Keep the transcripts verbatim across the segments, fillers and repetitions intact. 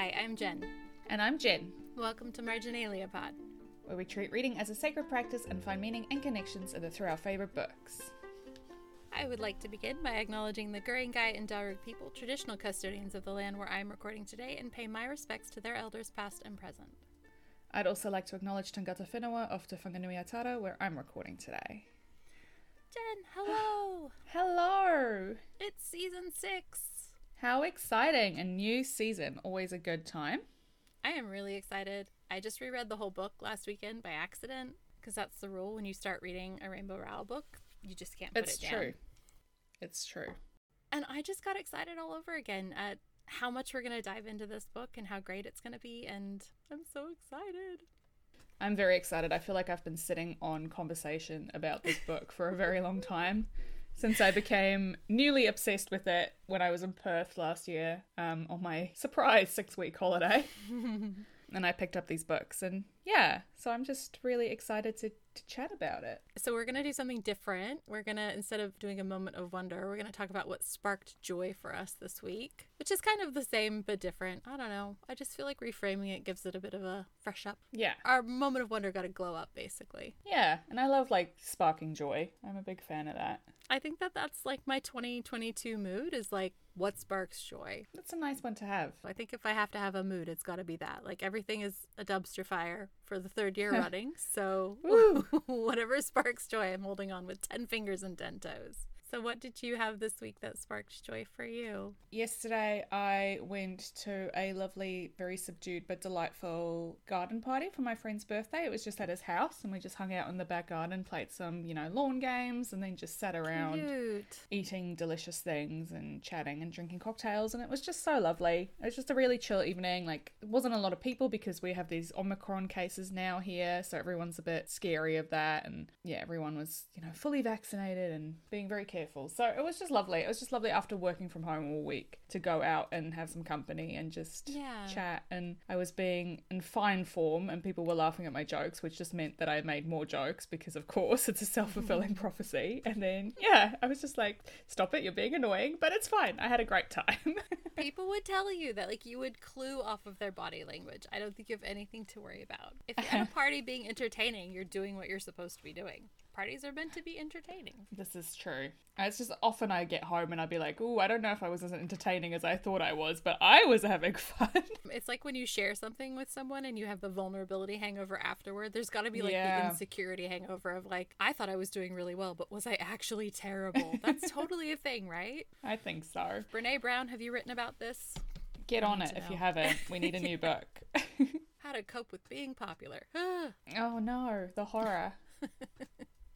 Hi, I'm Jen. And I'm Jen. Welcome to Marginalia Pod, where we treat reading as a sacred practice and find meaning and connections in it through our favourite books. I would like to begin by acknowledging the Gurindji and Darug people, traditional custodians of the land where I'm recording today, and pay my respects to their elders past and present. I'd also like to acknowledge Tangata Whenua of Te Whanganui-a-Tara, where I'm recording today. Jen, hello! Hello! It's season six! How exciting! A new season, always a good time. I am really excited. I just reread the whole book last weekend by accident, because that's the rule when you start reading a Rainbow Rowell book. You just can't put it's it down. It's true. It's true. And I just got excited all over again at how much we're going to dive into this book and how great it's going to be, and I'm so excited. I'm very excited. I feel like I've been sitting on conversation about this book for a very long time, since I became newly obsessed with it when I was in Perth last year um, on my surprise six-week holiday. And I picked up these books, and yeah, so I'm just really excited to, to chat about it. So we're going to do something different. We're going to, instead of doing a moment of wonder, we're going to talk about what sparked joy for us this week, which is kind of the same but different. I don't know. I just feel like reframing it gives it a bit of a fresh up. Yeah. Our moment of wonder got to glow up, basically. Yeah, and I love, like, sparking joy. I'm a big fan of that. I think that that's, like, my twenty twenty-two mood is, like, what sparks joy? That's a nice one to have. I think if I have to have a mood, it's got to be that. Like, everything is a dumpster fire for the third year running. So whatever sparks joy, I'm holding on with ten fingers and ten toes. So what did you have this week that sparked joy for you? Yesterday, I went to a lovely, very subdued but delightful garden party for my friend's birthday. It was just at his house, and we just hung out in the back garden, played some, you know, lawn games, and then just sat around Cute. eating delicious things and chatting and drinking cocktails. And it was just so lovely. It was just a really chill evening. Like, it wasn't a lot of people because we have these Omicron cases now here, so everyone's a bit scary of that. And yeah, everyone was, you know, fully vaccinated and being very careful. Careful. So it was just lovely. It was just lovely after working from home all week to go out and have some company and just yeah. chat. And I was being in fine form, and people were laughing at my jokes, which just meant that I made more jokes because, of course, it's a self-fulfilling prophecy. And then, yeah, I was just like, stop it, you're being annoying, but it's fine. I had a great time. People would tell you that, like, you would clue off of their body language. I don't think you have anything to worry about. If you're at a party being entertaining, you're doing what you're supposed to be doing. Parties are meant to be entertaining. This is true. It's just often I get home and I'd be like, ooh, I don't know if I was as entertaining as I thought I was, but I was having fun. It's like when you share something with someone and you have the vulnerability hangover afterward. There's got to be like yeah. the insecurity hangover of like, I thought I was doing really well, but was I actually terrible? That's totally a thing, right? I think so. Brené Brown, have you written about this? Get on it if know. you haven't. We need a new book. How to cope with being popular. Oh no, the horror.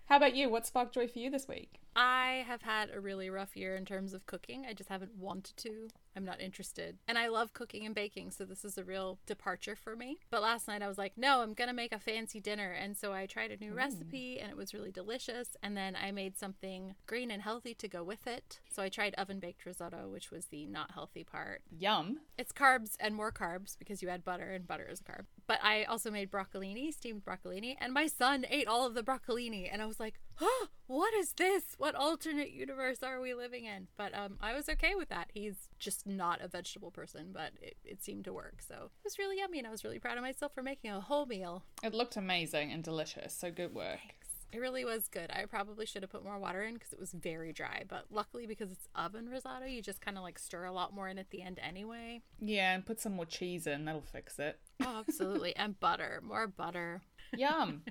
How about you? What sparked joy for you this week? I have had a really rough year in terms of cooking. I just haven't wanted to. I'm not interested. And I love cooking and baking, so this is a real departure for me. But last night I was like, no, I'm going to make a fancy dinner. And so I tried a new Ooh. recipe, and it was really delicious. And then I made something green and healthy to go with it. So I tried oven-baked risotto, which was the not healthy part. Yum. It's carbs and more carbs because you add butter, and butter is a carb. But I also made broccolini, steamed broccolini. And my son ate all of the broccolini. And I was like, oh, what is this? What alternate universe are we living in? But um, I was okay with that. He's just not a vegetable person, but it, it seemed to work. So it was really yummy, and I was really proud of myself for making a whole meal. It looked amazing and delicious, so good work. Thanks. It really was good. I probably should have put more water in because it was very dry, but luckily because it's oven risotto, you just kind of like stir a lot more in at the end anyway. Yeah, and put some more cheese in. That'll fix it. Oh, absolutely. And butter. More butter. Yum.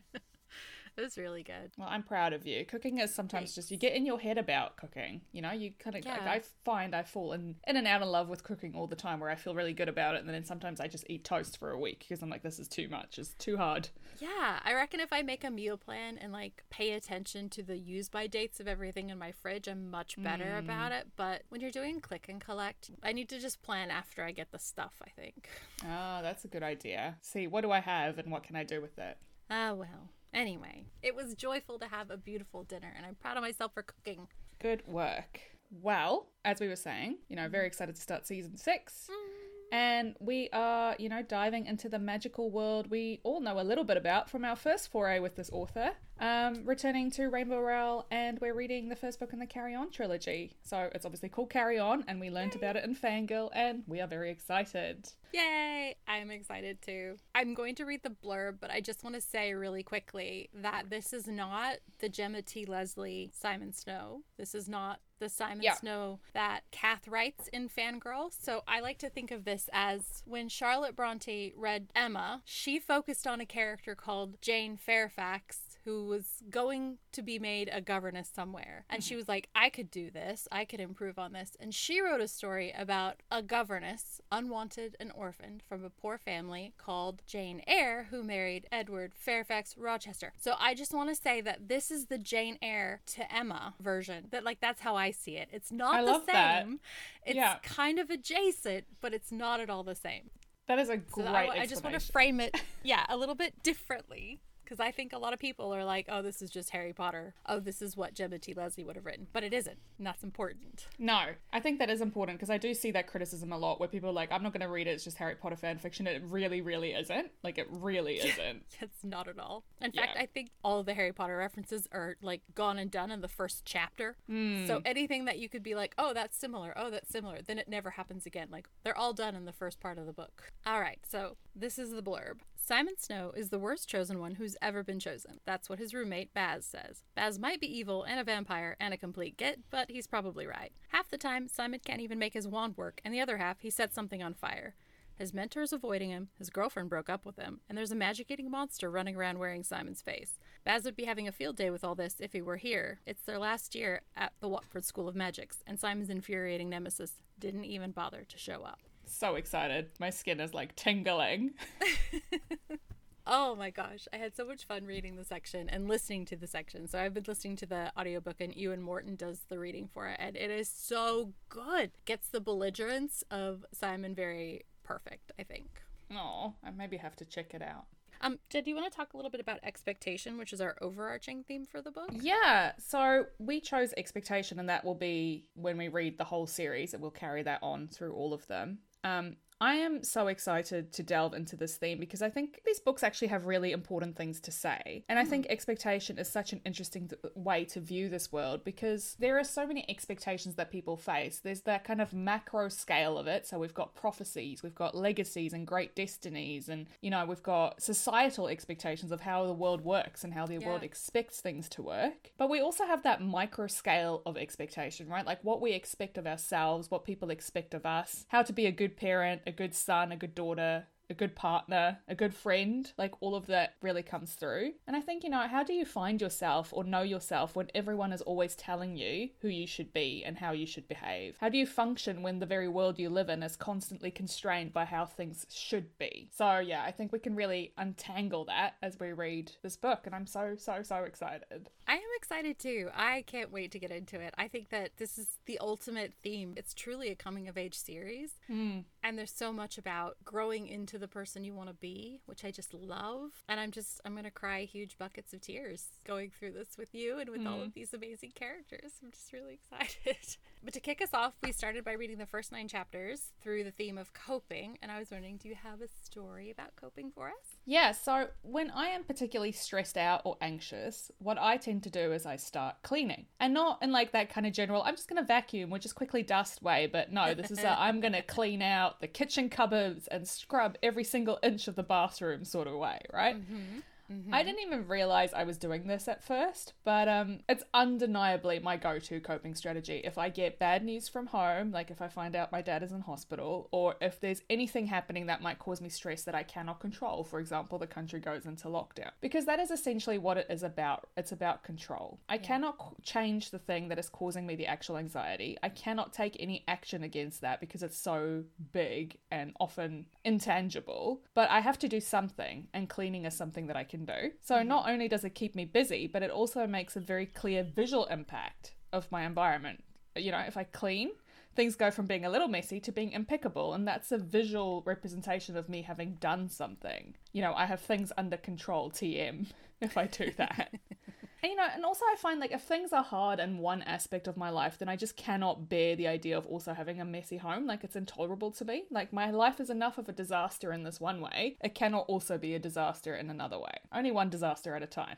It was really good. Well, I'm proud of you. Cooking is sometimes Thanks. just, you get in your head about cooking. You know, you kind of, yeah. like, I find I fall in, in and out of love with cooking all the time, where I feel really good about it. And then sometimes I just eat toast for a week because I'm like, this is too much. It's too hard. Yeah. I reckon if I make a meal plan and like pay attention to the use by dates of everything in my fridge, I'm much better mm. about it. But when you're doing click and collect, I need to just plan after I get the stuff, I think. Oh, that's a good idea. See, what do I have and what can I do with it? Ah, well. Anyway, it was joyful to have a beautiful dinner, and I'm proud of myself for cooking. Good work. Well, as we were saying, you know, very excited to start season six. Mm. And we are, you know, diving into the magical world we all know a little bit about from our first foray with this author. Um, returning to Rainbow Rowell, and we're reading the first book in the Carry On trilogy. So it's obviously called Carry On, and we learned Yay. about it in Fangirl, and we are very excited. Yay! I'm excited too. I'm going to read the blurb, but I just want to say really quickly that this is not the Gemma T. Leslie Simon Snow. This is not the Simon yeah. Snow that Kath writes in Fangirl. So I like to think of this as when Charlotte Bronte read Emma, she focused on a character called Jane Fairfax, who was going to be made a governess somewhere. And she was like, I could do this. I could improve on this. And she wrote a story about a governess, unwanted and orphaned, from a poor family called Jane Eyre, who married Edward Fairfax Rochester. So I just want to say that this is the Jane Eyre to Emma version. That, like, that's how I see it. It's not I the same. That. It's yeah. kind of adjacent, but it's not at all the same. That is a great so I, I just want to frame it, yeah, a little bit differently. Because I think a lot of people are like, oh, this is just Harry Potter. Oh, this is what Gemma T. Leslie would have written. But it isn't. And that's important. No, I think that is important, because I do see that criticism a lot where people are like, I'm not going to read it. It's just Harry Potter fan fiction. It really, really isn't. Like, it really isn't. It's not at all. In yeah. fact, I think all of the Harry Potter references are, like, gone and done in the first chapter. Mm. So anything that you could be like, oh, that's similar. Oh, that's similar. Then it never happens again. Like, they're all done in the first part of the book. All right. So this is the blurb. Simon Snow is the worst chosen one who's ever been chosen. That's what his roommate Baz says. Baz might be evil and a vampire and a complete git, but he's probably right. Half the time, Simon can't even make his wand work, and the other half, he sets something on fire. His mentor's avoiding him, his girlfriend broke up with him, and there's a magic-eating monster running around wearing Simon's face. Baz would be having a field day with all this if he were here. It's their last year at the Watford School of Magics, and Simon's infuriating nemesis didn't even bother to show up. So excited. My skin is like tingling. Oh my gosh. I had so much fun reading the section and listening to the section. So I've been listening to the audiobook, and Ewan Morton does the reading for it, and it is so good. Gets the belligerence of Simon very perfect, I think. Oh, I maybe have to check it out. Um, did you want to talk a little bit about expectation, which is our overarching theme for the book? Yeah. So we chose expectation, and that will be when we read the whole series. It will carry that on through all of them. Um, I am so excited to delve into this theme, because I think these books actually have really important things to say. And I think expectation is such an interesting th- way to view this world, because there are so many expectations that people face. There's that kind of macro scale of it. So we've got prophecies, we've got legacies and great destinies. And, you know, we've got societal expectations of how the world works and how the yeah. world expects things to work. But we also have that micro scale of expectation, right? Like what we expect of ourselves, what people expect of us, how to be a good parent, a good son, a good daughter, a good partner, a good friend, like all of that really comes through. And I think, you know, how do you find yourself or know yourself when everyone is always telling you who you should be and how you should behave? How do you function when the very world you live in is constantly constrained by how things should be? So yeah, I think we can really untangle that as we read this book, and I'm so, so, so excited. I am excited too. I can't wait to get into it. I think that this is the ultimate theme. It's truly a coming of age series. Mm. And there's so much about growing into the person you want to be, which I just love. And I'm just, I'm going to cry huge buckets of tears going through this with you and with mm. all of these amazing characters. I'm just really excited. But to kick us off, we started by reading the first nine chapters through the theme of coping. And I was wondering, do you have a story about coping for us? Yeah. So when I am particularly stressed out or anxious, what I tend to do is I start cleaning, and not in like that kind of general, I'm just going to vacuum, which is quickly dust way. But no, this is a, I'm going to clean out the kitchen cupboards and scrub every single inch of the bathroom sort of way, right? Mm-hmm. Mm-hmm. I didn't even realize I was doing this at first, but um, it's undeniably my go-to coping strategy. If I get bad news from home, like if I find out my dad is in hospital, or if there's anything happening that might cause me stress that I cannot control, for example, the country goes into lockdown, because that is essentially what it is about. It's about control. I yeah. cannot change the thing that is causing me the actual anxiety. I cannot take any action against that because it's so big and often intangible, but I have to do something, and cleaning is something that I can do. So not only does it keep me busy, but it also makes a very clear visual impact of my environment. You know, if I clean, things go from being a little messy to being impeccable, and that's a visual representation of me having done something. You know, I have things under control, T M, if I do that. And, you know, and also I find, like, if things are hard in one aspect of my life, then I just cannot bear the idea of also having a messy home. Like, it's intolerable to me. Like, my life is enough of a disaster in this one way. It cannot also be a disaster in another way. Only one disaster at a time.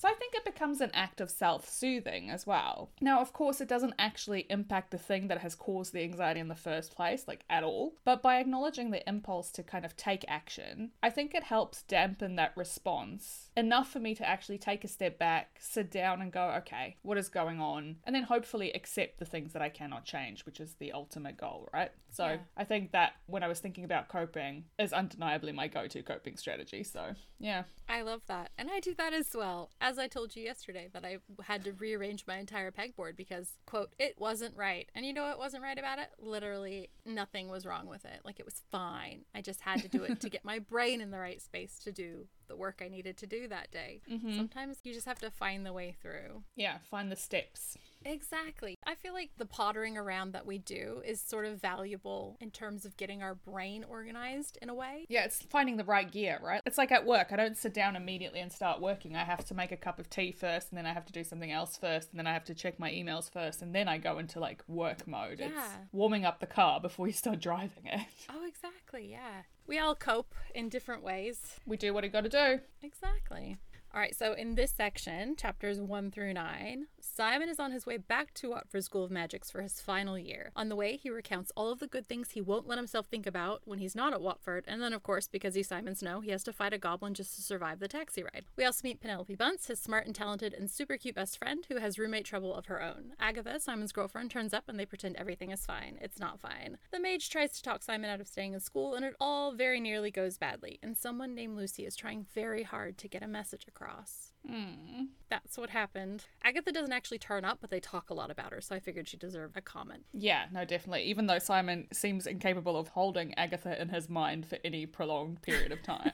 So I think it becomes an act of self-soothing as well. Now, of course, it doesn't actually impact the thing that has caused the anxiety in the first place, like, at all. But by acknowledging the impulse to kind of take action, I think it helps dampen that response enough for me to actually take a step back, sit down and go, okay, what is going on? And then hopefully accept the things that I cannot change, which is the ultimate goal, right? So yeah. I think that when I was thinking about coping is undeniably my go-to coping strategy. So yeah. I love that. And I do that as well. As I told you yesterday, that I had to rearrange my entire pegboard because, quote, it wasn't right. And you know what wasn't right about it? Literally nothing was wrong with it. Like, it was fine. I just had to do it to get my brain in the right space to do the work I needed to do that day. Mm-hmm. Sometimes you just have to find the way through. Yeah, find the steps. Exactly. I feel like the pottering around that we do is sort of valuable in terms of getting our brain organized in a way. Yeah, it's finding the right gear, right? It's like at work. I don't sit down immediately and start working. I have to make a cup of tea first, and then I have to do something else first, and then I have to check my emails first, and then I go into like work mode. Yeah. It's warming up the car before you start driving it. Oh, exactly. Yeah. We all cope in different ways. We do what we got to do. Exactly. All right, so in this section, chapters one through nine, Simon is on his way back to Watford School of Magics for his final year. On the way, he recounts all of the good things he won't let himself think about when he's not at Watford, and then, of course, because he's Simon Snow, he has to fight a goblin just to survive the taxi ride. We also meet Penelope Bunce, his smart and talented and super cute best friend, who has roommate trouble of her own. Agatha, Simon's girlfriend, turns up and they pretend everything is fine. It's not fine. The mage tries to talk Simon out of staying in school, and it all very nearly goes badly, and someone named Lucy is trying very hard to get a message across. Cross. Mm. That's what happened. Agatha doesn't actually turn up, but they talk a lot about her, so I figured she deserved a comment. Yeah, no, definitely. Even though Simon seems incapable of holding Agatha in his mind for any prolonged period of time.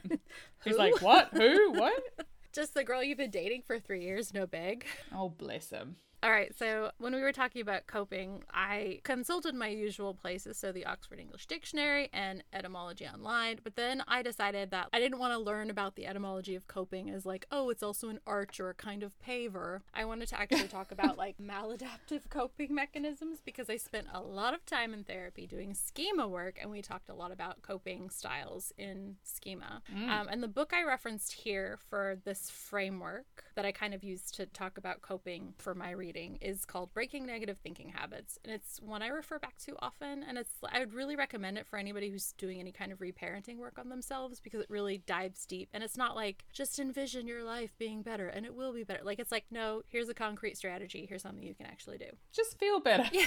He's like, what? Who? What? Just the girl you've been dating for three years, no big. Oh, bless him. All right, so when we were talking about coping, I consulted my usual places, so the Oxford English Dictionary and Etymology Online, but then I decided that I didn't want to learn about the etymology of coping as like, oh, it's also an arch or a kind of paver. I wanted to actually talk about like maladaptive coping mechanisms because I spent a lot of time in therapy doing schema work, and we talked a lot about coping styles in schema. Mm. Um, and the book I referenced here for this framework that I kind of used to talk about coping for my reading Reading is called Breaking Negative Thinking Habits, and it's one I refer back to often, and it's I would really recommend it for anybody who's doing any kind of reparenting work on themselves because it really dives deep, and it's not like just envision your life being better and it will be better. Like, it's like, no, here's a concrete strategy, here's something you can actually do. Just feel better. Yeah.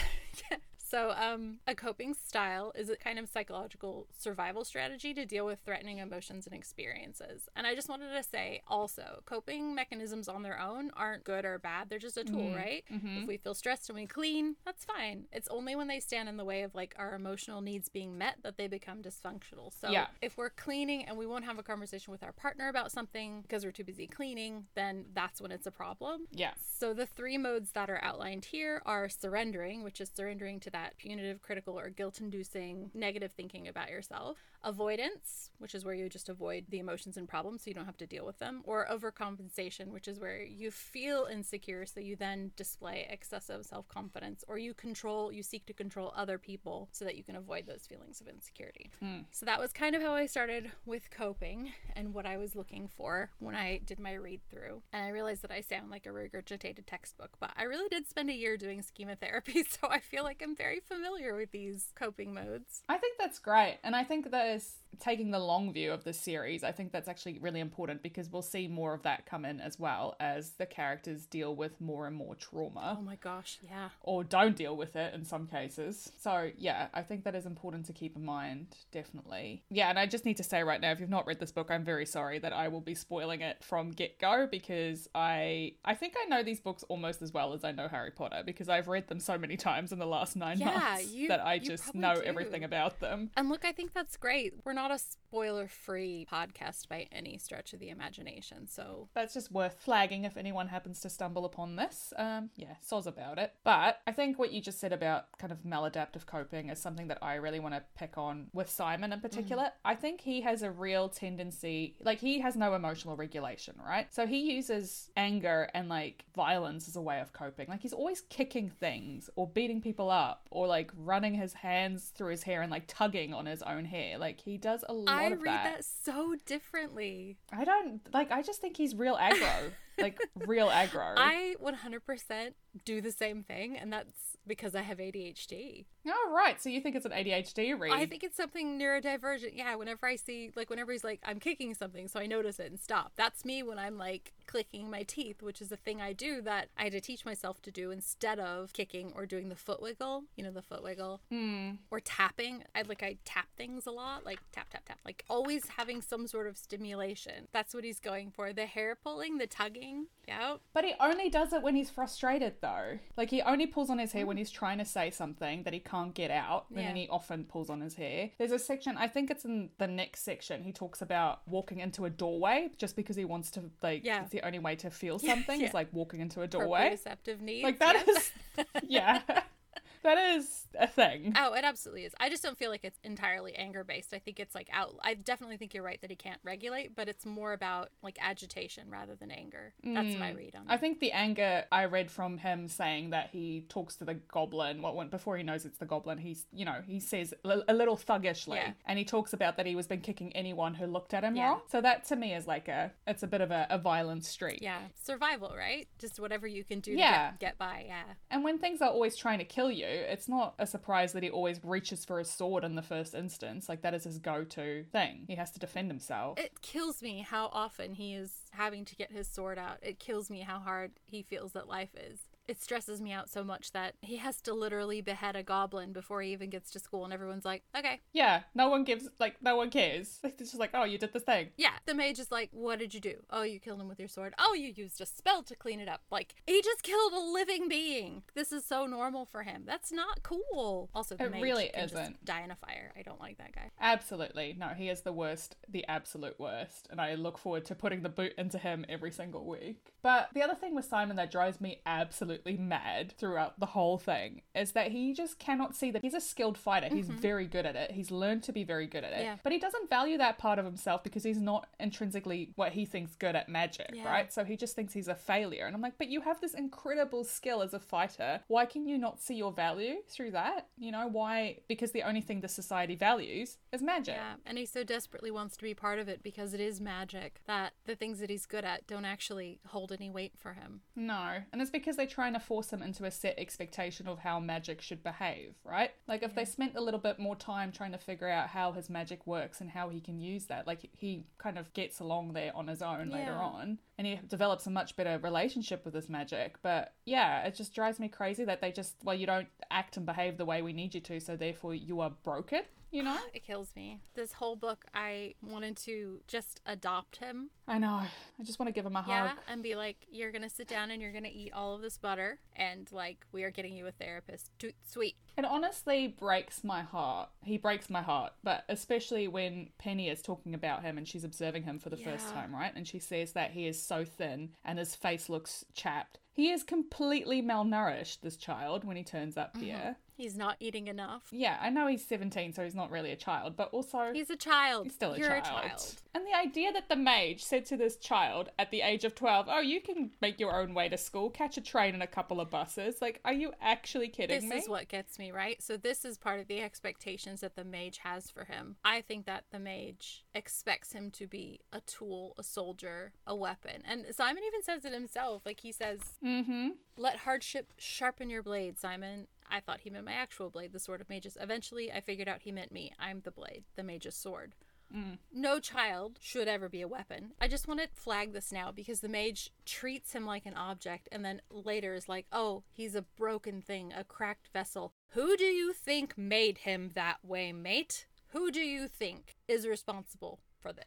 So um, a coping style is a kind of psychological survival strategy to deal with threatening emotions and experiences. And I just wanted to say also, coping mechanisms on their own aren't good or bad. They're just a tool, mm. right? Mm-hmm. If we feel stressed and we clean, that's fine. It's only when they stand in the way of like our emotional needs being met that they become dysfunctional. So yeah. If we're cleaning and we won't have a conversation with our partner about something because we're too busy cleaning, then that's when it's a problem. Yeah. So the three modes that are outlined here are surrendering, which is surrendering to that That punitive, critical, or guilt-inducing negative thinking about yourself. Avoidance, which is where you just avoid the emotions and problems so you don't have to deal with them. Or overcompensation, which is where you feel insecure so you then display excessive self-confidence, or you control, you seek to control other people so that you can avoid those feelings of insecurity. Mm. So that was kind of how I started with coping and what I was looking for when I did my read through. And I realized that I sound like a regurgitated textbook, but I really did spend a year doing schema therapy, so I feel like I'm very Very familiar with these coping modes. I think that's great, and I think that is taking the long view of this series. I think that's actually really important because we'll see more of that come in as well as the characters deal with more and more trauma. Oh my gosh, yeah. Or don't deal with it in some cases. So yeah, I think that is important to keep in mind, definitely. Yeah, and I just need to say right now, if you've not read this book, I'm very sorry that I will be spoiling it from get-go because I I think I know these books almost as well as I know Harry Potter because I've read them so many times in the last nine. Yeah, you, that I just know do. everything about them. And look, I think that's great. We're not a spoiler-free podcast by any stretch of the imagination, so... That's just worth flagging if anyone happens to stumble upon this. Um, yeah, soz about it. But I think what you just said about kind of maladaptive coping is something that I really want to pick on with Simon in particular. Mm. I think he has a real tendency... Like, he has no emotional regulation, right? So he uses anger and, like, violence as a way of coping. Like, he's always kicking things or beating people up or, like, running his hands through his hair and, like, tugging on his own hair. Like, he does a lot I of that. I read that so differently. I don't... Like, I just think he's real aggro. Like, real aggro. I one hundred percent do the same thing, and that's because I have A D H D. Oh, right. So you think it's an A D H D read? I think it's something neurodivergent. Yeah, whenever I see... Like, whenever he's like, I'm kicking something, so I notice it and stop. That's me when I'm, like, clicking my teeth, which is a thing I do that I had to teach myself to do instead of kicking or doing the foot wiggle. You know, the foot wiggle. Mm. Or tapping. I, like, I tap things a lot. Like, tap, tap, tap. Like, always having some sort of stimulation. That's what he's going for. The hair pulling, the tugging. Out. But he only does it when he's frustrated, though. Like, he only pulls on his hair mm. when he's trying to say something that he can't get out, yeah. And then he often pulls on his hair. There's a section, I think it's in the next section, he talks about walking into a doorway just because he wants to, like, yeah. It's the only way to feel something. Yeah. It's like walking into a doorway. Proprioceptive needs. Like, that yeah. is... Yeah. That is a thing. Oh, it absolutely is. I just don't feel like it's entirely anger-based. I think it's, like, out... I definitely think you're right that he can't regulate, but it's more about, like, agitation rather than anger. That's mm. my read on it. I think the anger I read from him saying that he talks to the goblin, well, before he knows it's the goblin, he's, you know, he says a little thuggishly, yeah. And he talks about that he was been kicking anyone who looked at him yeah. wrong. So that, to me, is, like, a... It's a bit of a, a violent streak. Yeah. Survival, right? Just whatever you can do yeah. to get, get by, yeah. And when things are always trying to kill you, it's not a surprise that he always reaches for his sword in the first instance. Like, that is his go-to thing. He has to defend himself. It kills me how often he is having to get his sword out. It kills me how hard he feels that life is. It stresses me out so much that he has to literally behead a goblin before he even gets to school, and everyone's like, okay. Yeah, no one gives, like, no one cares. It's just like, oh, you did this thing. Yeah, the mage is like, what did you do? Oh, you killed him with your sword. Oh, you used a spell to clean it up. Like, he just killed a living being. This is so normal for him. That's not cool. Also, the it mage really can isn't. Just die in a fire. I don't like that guy. Absolutely. No, he is the worst, the absolute worst, and I look forward to putting the boot into him every single week. But the other thing with Simon that drives me absolutely mad throughout the whole thing is that he just cannot see that he's a skilled fighter. Mm-hmm. He's very good at it. He's learned to be very good at it. Yeah. But he doesn't value that part of himself because he's not intrinsically what he thinks good at magic, yeah. right? So he just thinks he's a failure. And I'm like, but you have this incredible skill as a fighter. Why can you not see your value through that? You know, why? Because the only thing the society values is magic. Yeah, and he so desperately wants to be part of it because it is magic that the things that he's good at don't actually hold any weight for him. No, and it's because they try trying to force him into a set expectation of how magic should behave, right? Like, if yeah. they spent a little bit more time trying to figure out how his magic works and how he can use that, like, he kind of gets along there on his own yeah. later on, and he develops a much better relationship with his magic. But yeah, it just drives me crazy that they just, well, you don't act and behave the way we need you to, so therefore you are broken. You know? It kills me. This whole book, I wanted to just adopt him. I know. I just want to give him a hug. Yeah, and be like, you're going to sit down and you're going to eat all of this butter. And, like, we are getting you a therapist. Toot sweet. It honestly breaks my heart. He breaks my heart. But especially when Penny is talking about him and she's observing him for the yeah. first time, right? And she says that he is so thin and his face looks chapped. He is completely malnourished, this child, when he turns up mm-hmm. here. He's not eating enough. Yeah, I know he's seventeen, so he's not really a child, but also... He's a child. He's still a You're child. You're a child. And the idea that the mage said to this child at the age of twelve, oh, you can make your own way to school, catch a train and a couple of buses. Like, are you actually kidding this me? This is what gets me, right? So this is part of the expectations that the mage has for him. I think that the mage expects him to be a tool, a soldier, a weapon. And Simon even says it himself. Like, he says, mm-hmm. let hardship sharpen your blade, Simon. I thought he meant my actual blade, the Sword of Mages. Eventually, I figured out he meant me. I'm the blade, the mage's sword. Mm. No child should ever be a weapon. I just want to flag this now because the mage treats him like an object and then later is like, oh, he's a broken thing, a cracked vessel. Who do you think made him that way, mate? Who do you think is responsible for this?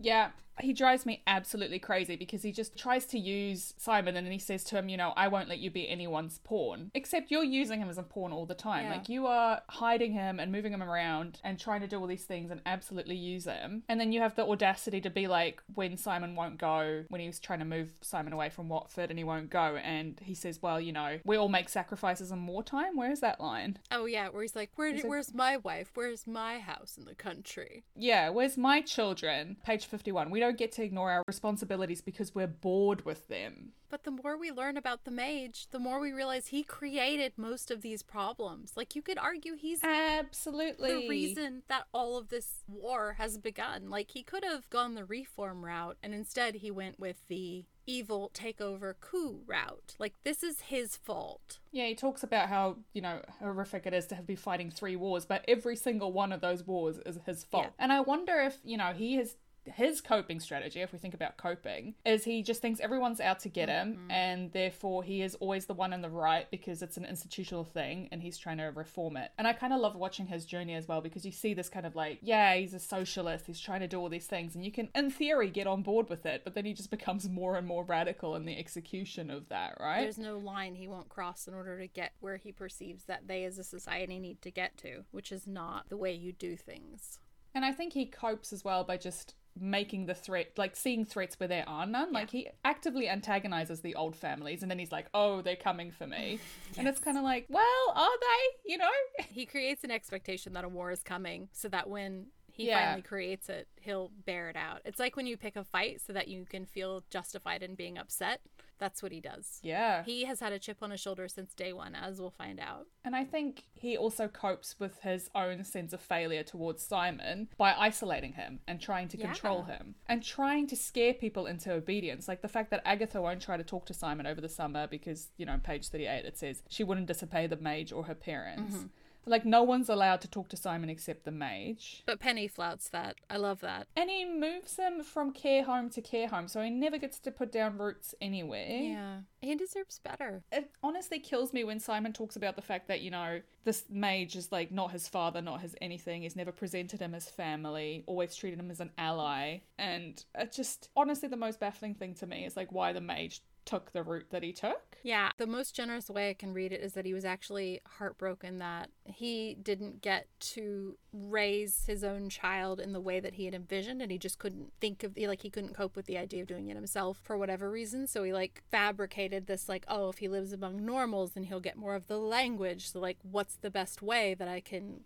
Yeah, he drives me absolutely crazy because he just tries to use Simon and then he says to him, you know, I won't let you be anyone's pawn. Except you're using him as a pawn all the time. Yeah. Like, you are hiding him and moving him around and trying to do all these things and absolutely use him. And then you have the audacity to be like, when Simon won't go, when he was trying to move Simon away from Watford and he won't go. And he says, well, you know, we all make sacrifices in wartime. Where is that line? Oh, yeah. Where he's like, Where did, where's my wife? Where's my house in the country? Yeah. Where's my children? Page fifty-one. We don't get to ignore our responsibilities because we're bored with them. But the more we learn about the mage, the more we realize he created most of these problems. Like, you could argue he's absolutely the reason that all of this war has begun. Like, he could have gone the reform route, and instead he went with the evil takeover coup route. Like, this is his fault. Yeah, he talks about how, you know, horrific it is to have been fighting three wars, but every single one of those wars is his fault. Yeah. And I wonder if, you know, he has... his coping strategy, if we think about coping, is he just thinks everyone's out to get him, mm-hmm. and therefore he is always the one in the right because it's an institutional thing and he's trying to reform it. And I kind of love watching his journey as well, because you see this kind of like, yeah, he's a socialist, he's trying to do all these things, and you can in theory get on board with it, but then he just becomes more and more radical in the execution of that, right? There's no line he won't cross in order to get where he perceives that they as a society need to get to, which is not the way you do things. And I think he copes as well by just making the threat, like seeing threats where there are none. Yeah. Like, he actively antagonizes the old families, and then he's like, oh, they're coming for me. Yes. And it's kind of like, well, are they? You know? He creates an expectation that a war is coming so that when he yeah. finally creates it, he'll bear it out. It's like when you pick a fight so that you can feel justified in being upset. That's what he does. Yeah. He has had a chip on his shoulder since day one, as we'll find out. And I think he also copes with his own sense of failure towards Simon by isolating him and trying to yeah. control him and trying to scare people into obedience. Like the fact that Agatha won't try to talk to Simon over the summer because, you know, page thirty-eight, it says she wouldn't disobey the mage or her parents. Mm-hmm. Like, no one's allowed to talk to Simon except the mage. But Penny flouts that. I love that. And he moves him from care home to care home, so he never gets to put down roots anywhere. Yeah. He deserves better. It honestly kills me when Simon talks about the fact that, you know, this mage is, like, not his father, not his anything. He's never presented him as family, always treated him as an ally. And it just, honestly, the most baffling thing to me is, like, why the mage took the route that he took. Yeah, the most generous way I can read it is that he was actually heartbroken that he didn't get to raise his own child in the way that he had envisioned, and he just couldn't think of, like, he couldn't cope with the idea of doing it himself for whatever reason, so he, like, fabricated this, like, oh, if he lives among normals then he'll get more of the language, so, like, what's the best way that I can,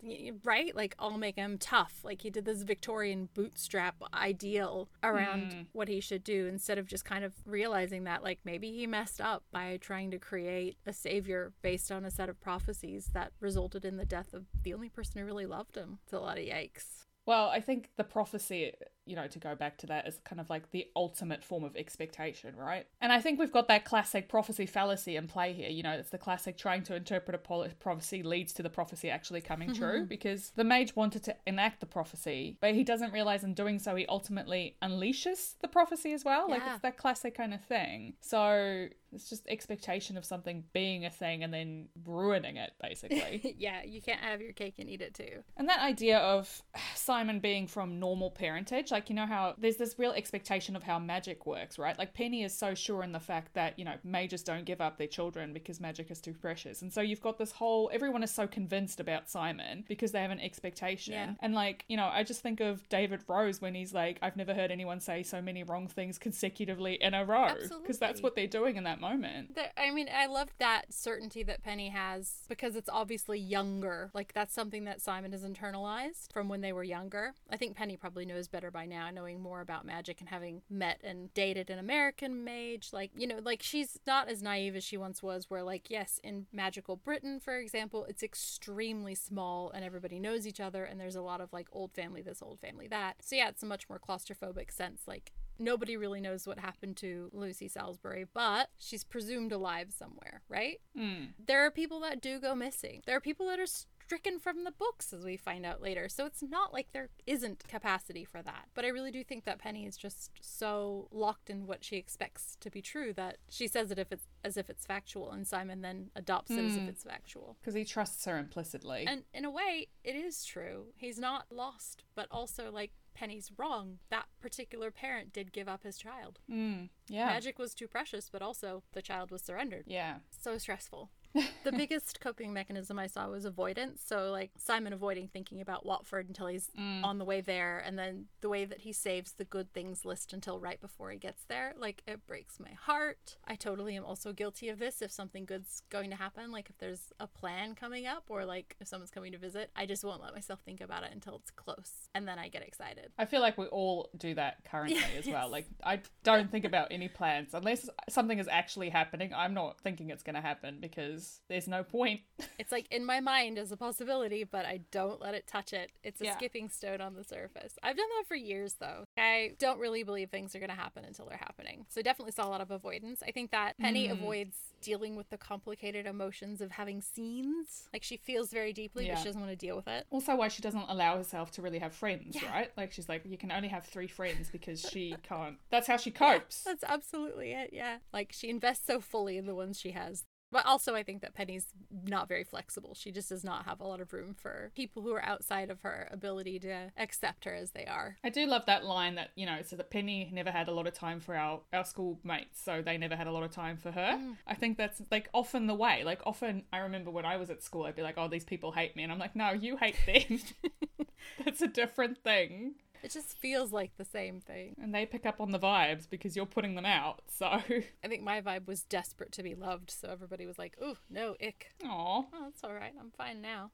right? Like, I'll make him tough. Like, he did this Victorian bootstrap ideal around mm. what he should do, instead of just kind of realizing that, like, maybe Maybe he messed up by trying to create a savior based on a set of prophecies that resulted in the death of the only person who really loved him. It's a lot of yikes. Well, I think the prophecy, you know, to go back to that, is kind of like the ultimate form of expectation, right? And I think we've got that classic prophecy fallacy in play here. You know, it's the classic trying to interpret a prophecy leads to the prophecy actually coming true, because the mage wanted to enact the prophecy, but he doesn't realize in doing so he ultimately unleashes the prophecy as well. Yeah. Like, it's that classic kind of thing. So it's just expectation of something being a thing and then ruining it, basically. Yeah, you can't have your cake and eat it too. And that idea of Simon being from normal parentage, like, you know how there's this real expectation of how magic works, right? Like, Penny is so sure in the fact that, you know, mages don't give up their children because magic is too precious. And so you've got this whole, everyone is so convinced about Simon because they have an expectation. Yeah. And, like, you know, I just think of David Rose when he's like, I've never heard anyone say so many wrong things consecutively in a row. Absolutely. Because that's what they're doing in that moment. There, I mean, I love that certainty that Penny has, because it's obviously younger. Like, that's something that Simon has internalized from when they were younger. I think Penny probably knows better by now, knowing more about magic and having met and dated an American mage. Like, you know, like, she's not as naive as she once was, where, like, yes, in magical Britain, for example, it's extremely small and everybody knows each other and there's a lot of, like, old family this, old family that. So yeah, it's a much more claustrophobic sense. Like, nobody really knows what happened to Lucy Salisbury, but she's presumed alive somewhere, right? Mm. There are people that do go missing. There are people that are st- stricken from the books, as we find out later. So it's not like there isn't capacity for that. But I really do think that Penny is just so locked in what she expects to be true that she says it if it's as if it's factual, and Simon then adopts mm. it as if it's factual. Because he trusts her implicitly. And in a way, it is true. He's not lost, but also, like, Penny's wrong. That particular parent did give up his child. Mm, yeah. Magic was too precious, but also the child was surrendered. Yeah. So stressful. The biggest coping mechanism I saw was avoidance. So, like, Simon avoiding thinking about Watford until he's mm. on the way there, and then the way that he saves the good things list until right before he gets there. Like, it breaks my heart. I totally am also guilty of this if something good's going to happen. Like, if there's a plan coming up or, like, if someone's coming to visit, I just won't let myself think about it until it's close. And then I get excited. I feel like we all do that currently yes. as well. Like, I don't think about any plans. Unless something is actually happening, I'm not thinking it's going to happen because there's no point. It's like in my mind as a possibility, but I don't let it touch it. It's a yeah. skipping stone on the surface. I've done that for years though. I don't really believe things are going to happen until they're happening. So definitely saw a lot of avoidance. I think that Penny mm. avoids dealing with the complicated emotions of having scenes. Like, she feels very deeply, yeah. but she doesn't want to deal with it. Also why she doesn't allow herself to really have friends, yeah. right? Like, she's like, you can only have three friends because she can't. That's how she copes. Yeah, that's absolutely it, yeah. Like, she invests so fully in the ones she has. But also I think that Penny's not very flexible. She just does not have a lot of room for people who are outside of her ability to accept her as they are. I do love that line that, you know, so that Penny never had a lot of time for our, our schoolmates, so they never had a lot of time for her. Mm. I think that's, like, often the way. Like, often I remember when I was at school, I'd be like, oh, these people hate me. And I'm like, no, you hate them. That's a different thing. It just feels like the same thing. And they pick up on the vibes because you're putting them out, so. I think my vibe was desperate to be loved, so everybody was like, ooh, no, ick. Aww. Oh, that's all right. I'm fine now.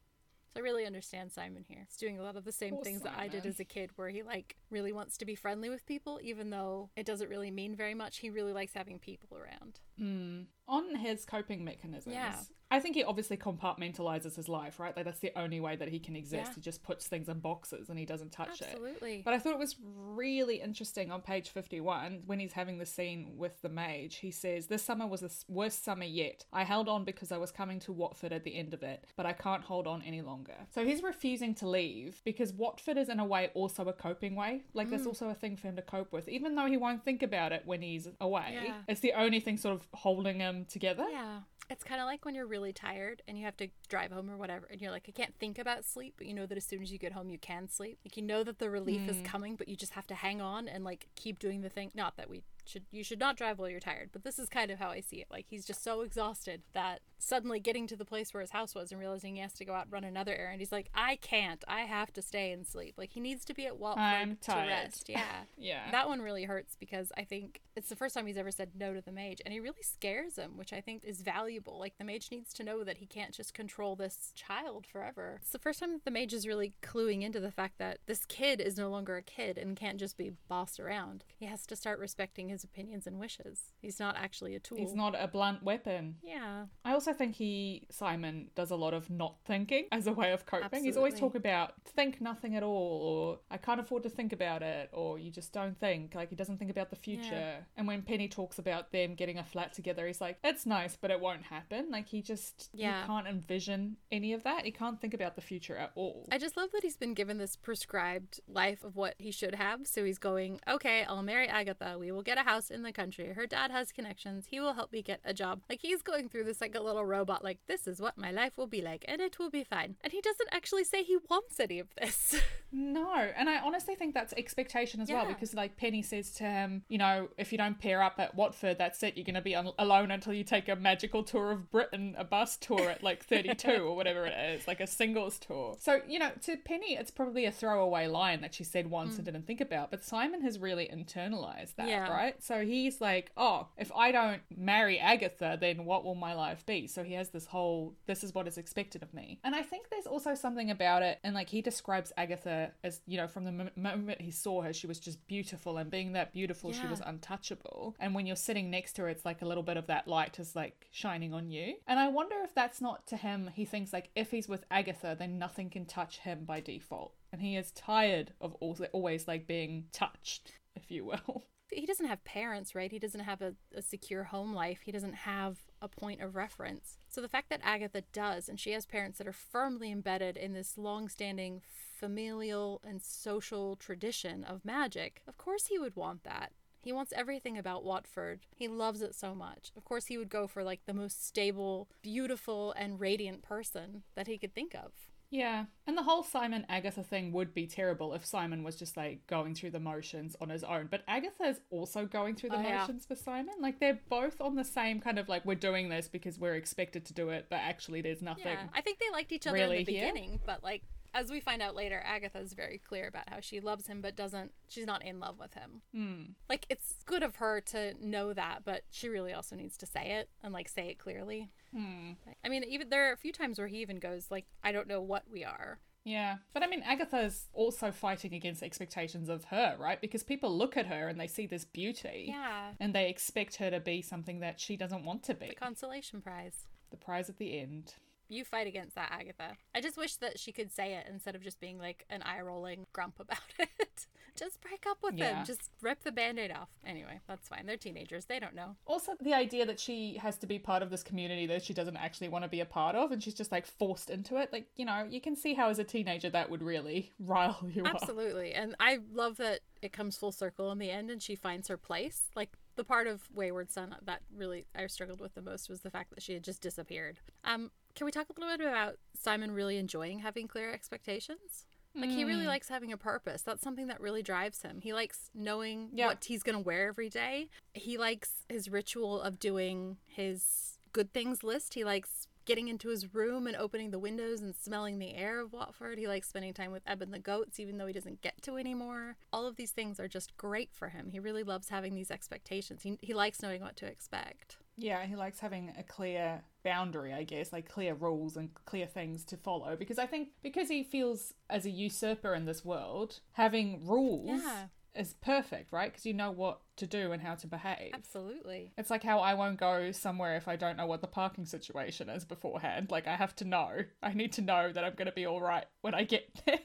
So I really understand Simon here. He's doing a lot of the same Poor things Simon. that I did as a kid, where he, like, really wants to be friendly with people, even though it doesn't really mean very much. He really likes having people around. Mm. On his coping mechanisms, yeah. I think he obviously compartmentalizes his life, right? Like, that's the only way that he can exist. Yeah. He just puts things in boxes and he doesn't touch Absolutely. it. Absolutely. But I thought it was really interesting on page fifty-one, when he's having the scene with the mage, he says, "This summer was the worst summer yet. I held on because I was coming to Watford at the end of it, but I can't hold on any longer." So he's refusing to leave because Watford is, in a way, also a coping way. Like, mm. that's also a thing for him to cope with, even though he won't think about it when he's away. Yeah. It's the only thing sort of holding him together. Yeah. It's kind of like when you're really tired and you have to drive home or whatever, and you're like, I can't think about sleep, but you know that as soon as you get home you can sleep. Like, you know that the relief mm. is coming, but you just have to hang on and, like, keep doing the thing. Not that we should you should not drive while you're tired, but this is kind of how I see it. Like, he's just so exhausted that suddenly getting to the place where his house was and realizing he has to go out and run another errand, he's like, I can't. I have to stay and sleep. Like, he needs to be at Watford to rest. Yeah. Yeah. That one really hurts because I think it's the first time he's ever said no to the mage, and he really scares him, which I think is valuable. Like, the mage needs to know that he can't just control this child forever. It's the first time that the mage is really cluing into the fact that this kid is no longer a kid and can't just be bossed around. He has to start respecting his opinions and wishes. He's not actually a tool. He's not a blunt weapon. Yeah. I also I think he, Simon, does a lot of not thinking as a way of coping. Absolutely. He's always talking about think nothing at all, or I can't afford to think about it, or you just don't think. Like, he doesn't think about the future. Yeah. And when Penny talks about them getting a flat together, he's like, it's nice, but it won't happen. Like, he just yeah. he can't envision any of that. He can't think about the future at all. I just love that he's been given this prescribed life of what he should have. So he's going, okay, I'll marry Agatha. We will get a house in the country. Her dad has connections. He will help me get a job. Like, he's going through this like a little robot, like, this is what my life will be like and it will be fine, and he doesn't actually say he wants any of this. No, and I honestly think that's expectation as yeah. well, because, like, Penny says to him, you know, if you don't pair up at Watford, that's it, you're going to be un- alone until you take a magical tour of Britain, a bus tour at like thirty-two or whatever it is, like a singles tour. So, you know, to Penny it's probably a throwaway line that she said once mm. and didn't think about, but Simon has really internalized that, yeah. right? So he's like, oh, if I don't marry Agatha, then what will my life be? So he has this whole, this is what is expected of me. And I think there's also something about it, and like, he describes Agatha as, you know, from the m- moment he saw her, she was just beautiful, and being that beautiful yeah. she was untouchable, and when you're sitting next to her, it's like a little bit of that light is like shining on you. And I wonder if that's not, to him, he thinks like, if he's with Agatha, then nothing can touch him by default, and he is tired of always like being touched, if you will. He doesn't have parents, right? He doesn't have a, a secure home life. He doesn't have a point of reference. So the fact that Agatha does, and she has parents that are firmly embedded in this long-standing familial and social tradition of magic, of course he would want that. He wants everything about Watford. He loves it so much. Of course he would go for like the most stable, beautiful, and radiant person that he could think of. Yeah. And the whole Simon Agatha thing would be terrible if Simon was just like going through the motions on his own. But Agatha is also going through the oh, motions yeah. for Simon. Like they're both on the same kind of like, we're doing this because we're expected to do it, but actually there's nothing. Yeah. I think they liked each other really in the beginning, here. but like as we find out later, Agatha is very clear about how she loves him, but doesn't, she's not in love with him. Mm. Like it's good of her to know that, but she really also needs to say it and like say it clearly. Hmm. I mean, even there are a few times where he even goes like, I don't know what we are. Yeah. But I mean, Agatha's also fighting against expectations of her, right? Because people look at her and they see this beauty. Yeah. And they expect her to be something that she doesn't want to be. The consolation prize. The prize at the end. You fight against that, Agatha. I just wish that she could say it instead of just being like an eye-rolling grump about it. Just break up with yeah. them. Just rip the Band-Aid off. Anyway, that's fine. They're teenagers. They don't know. Also, the idea that she has to be part of this community that she doesn't actually want to be a part of, and she's just like forced into it. Like, you know, you can see how as a teenager that would really rile you up. Absolutely. And I love that it comes full circle in the end and she finds her place. Like, the part of Wayward Son that really I struggled with the most was the fact that she had just disappeared. Um, can we talk a little bit about Simon really enjoying having clear expectations? Like, mm. he really likes having a purpose. That's something that really drives him. He likes knowing yeah. what he's going to wear every day. He likes his ritual of doing his good things list. He likes getting into his room and opening the windows and smelling the air of Watford. He likes spending time with Eb and the goats, even though he doesn't get to anymore. All of these things are just great for him. He really loves having these expectations. He, he likes knowing what to expect. Yeah, he likes having a clear boundary, I guess, like clear rules and clear things to follow. Because I think because he feels as a usurper in this world, having rules... Yeah. is perfect, right? Because you know what to do and how to behave. Absolutely. It's like how I won't go somewhere if I don't know what the parking situation is beforehand. Like, I have to know. I need to know that I'm going to be all right when I get there.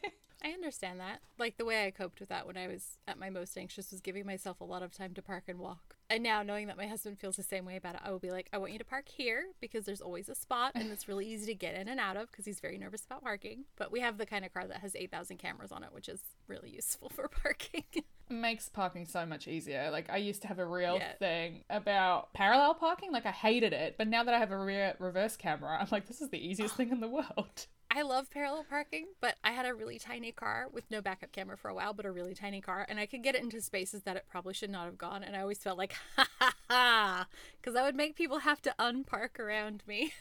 I understand that. Like, the way I coped with that when I was at my most anxious was giving myself a lot of time to park and walk. And now, knowing that my husband feels the same way about it, I will be like, I want you to park here because there's always a spot and it's really easy to get in and out of because he's very nervous about parking. But we have the kind of car that has eight thousand cameras on it, which is really useful for parking. It makes parking so much easier. Like, I used to have a real yeah. thing about parallel parking. Like, I hated it. But now that I have a rear reverse camera, I'm like, this is the easiest thing in the world. I love parallel parking, but I had a really tiny car with no backup camera for a while, but a really tiny car, and I could get it into spaces that it probably should not have gone, and I always felt like, ha, ha, ha, because I would make people have to unpark around me.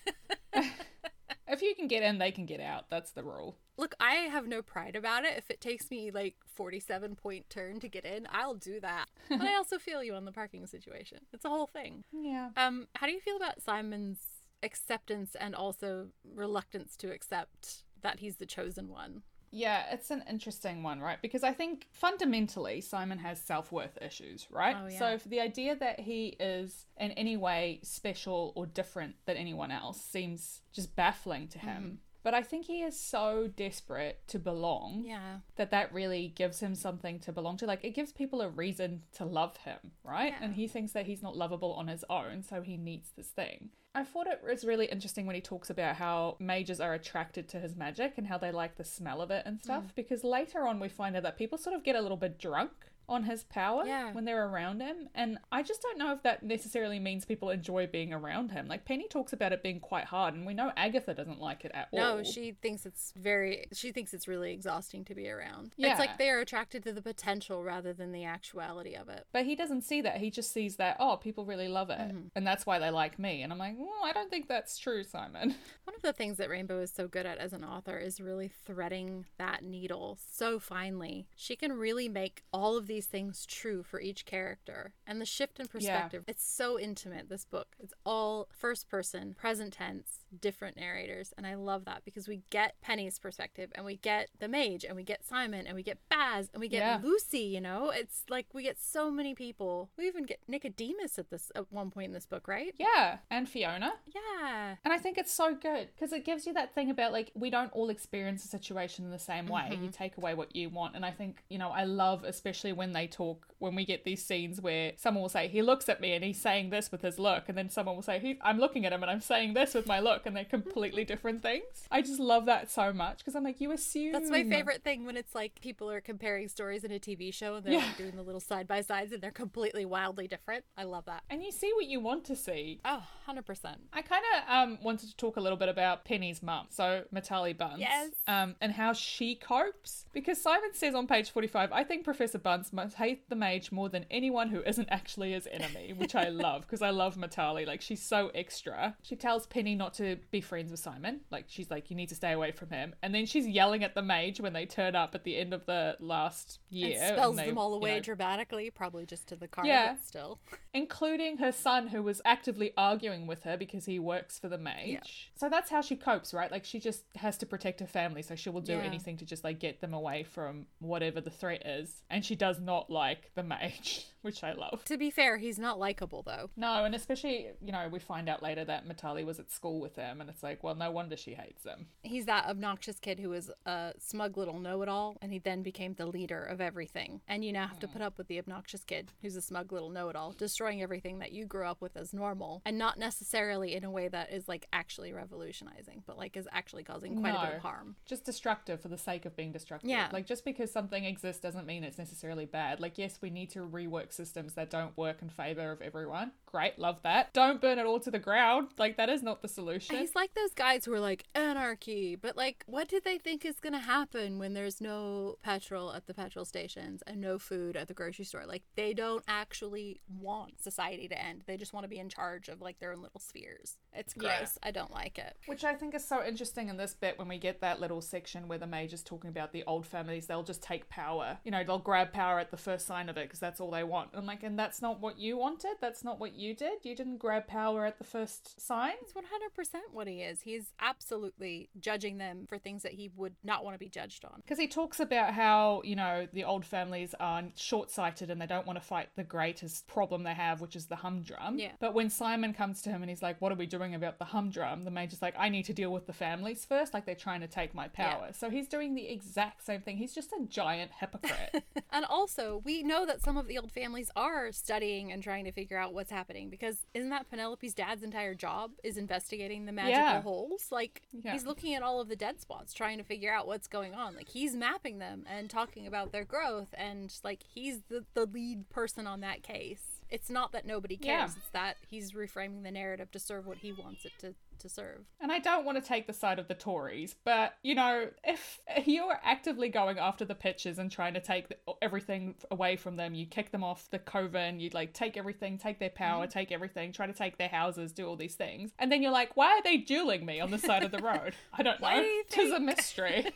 If you can get in, they can get out. That's the rule. Look, I have no pride about it. If it takes me like forty-seven point turn to get in, I'll do that. But I also feel you on the parking situation. It's a whole thing. Yeah. Um, how do you feel about Simon's acceptance and also reluctance to accept that he's the chosen one? Yeah, it's an interesting one, right? Because I think fundamentally Simon has self-worth issues, right? Oh, yeah. So if the idea that he is in any way special or different than anyone else seems just baffling to him. Mm-hmm. But I think he is so desperate to belong yeah. that that really gives him something to belong to. Like, it gives people a reason to love him, right? Yeah. And he thinks that he's not lovable on his own, so he needs this thing. I thought it was really interesting when he talks about how mages are attracted to his magic and how they like the smell of it and stuff. Mm. Because later on we find out that people sort of get a little bit drunk on his power yeah. when they're around him. And I just don't know if that necessarily means people enjoy being around him. Like, Penny talks about it being quite hard, and we know Agatha doesn't like it at no, all. No, she thinks it's very, she thinks it's really exhausting to be around. Yeah. It's like they're attracted to the potential rather than the actuality of it. But he doesn't see that. He just sees that, oh, people really love it. Mm-hmm. And that's why they like me. And I'm like, well, I don't think that's true, Simon. One of the things that Rainbow is so good at as an author is really threading that needle so finely. She can really make all of the these things true for each character, and the shift in perspective yeah. it's so intimate. This book, it's all first person, present tense, different narrators, and I love that because we get Penny's perspective, and we get the mage, and we get Simon, and we get Baz, and we get yeah. Lucy. You know, it's like we get so many people. We even get Nicodemus at this at one point in this book, right? Yeah, and Fiona. Yeah, and I think it's so good because it gives you that thing about like we don't all experience a situation in the same way. Mm-hmm. You take away what you want, and I think, you know, I love especially when when they talk, when we get these scenes where someone will say, he looks at me and he's saying this with his look, and then someone will say, he, I'm looking at him and I'm saying this with my look, and they're completely different things. I just love that so much, because I'm like, you assume. That's my favorite thing, when it's like people are comparing stories in a T V show and they're yeah. like doing the little side-by-sides and they're completely wildly different. I love that. And you see what you want to see. Oh, one hundred percent. I kind of um, wanted to talk a little bit about Penny's mum, so Mitali Bunz, yes. um, and how she copes, because Simon says on page forty-five, I think Professor Bunce must hate the mage more than anyone who isn't actually his enemy, which I love, because I love Mitali. Like, she's so extra. She tells Penny not to be friends with Simon. Like, she's like, you need to stay away from him. And then she's yelling at the mage when they turn up at the end of the last year. And spells and they, them all away you know, dramatically, probably just to the car, yeah. but still. Including her son, who was actively arguing with her because he works for the mage. Yeah. So that's how she copes, right? Like, she just has to protect her family, so she will do yeah. anything to just, like, get them away from whatever the threat is. And she does not like the mage, which I love. To be fair, he's not likable, though. No, and especially, you know, we find out later that Mitali was at school with him, and it's like, well, no wonder she hates him. He's that obnoxious kid who was a smug little know-it-all, and he then became the leader of everything. And you now have mm. to put up with the obnoxious kid who's a smug little know-it-all, destroying everything that you grew up with as normal, and not necessarily in a way that is, like, actually revolutionizing, but, like, is actually causing quite no. a bit of harm. Just destructive for the sake of being destructive. Yeah. Like, just because something exists doesn't mean it's necessarily bad. Like, yes, we need to rework systems that don't work in favor of everyone. Great, love that. Don't burn it all to the ground. Like, that is not the solution. He's like those guys who are like, anarchy, but like, what did they think is gonna happen when there's no petrol at the petrol stations and no food at the grocery store? Like, they don't actually want society to end. They just want to be in charge of, like, their own little spheres. It's gross. Yeah. I don't like it. Which I think is so interesting in this bit when we get that little section where the mage is talking about the old families, they'll just take power. You know, they'll grab power at the first sign of it because that's all they want. And I'm like, and that's not what you wanted. That's not what you You did. You didn't grab power at the first sign. It's one hundred percent what he is. He's absolutely judging them for things that he would not want to be judged on. Because he talks about how, you know, the old families are short-sighted and they don't want to fight the greatest problem they have, which is the humdrum. Yeah. But when Simon comes to him and he's like, what are we doing about the humdrum? The mage is like, I need to deal with the families first. Like, they're trying to take my power. Yeah. So he's doing the exact same thing. He's just a giant hypocrite. And also, we know that some of the old families are studying and trying to figure out what's happening. Because isn't that Penelope's dad's entire job is investigating the magical yeah. holes? Like, yeah. he's looking at all of the dead spots, trying to figure out what's going on. Like, he's mapping them and talking about their growth, and, like, he's the, the lead person on that case. It's not that nobody cares. Yeah. It's that he's reframing the narrative to serve what he wants it to to serve. And I don't want to take the side of the Tories, but, you know, if you're actively going after the pitchers and trying to take the, everything away from them, you kick them off the coven, you, like, take everything, take their power, mm-hmm. take everything, try to take their houses, do all these things, and then you're like, why are they dueling me on the side of the road? I don't know. Do 'Tis a mystery.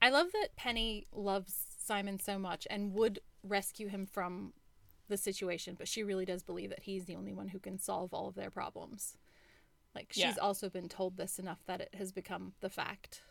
I love that Penny loves Simon so much and would rescue him from the situation, but she really does believe that he's the only one who can solve all of their problems. Like, she's yeah. also been told this enough that it has become the fact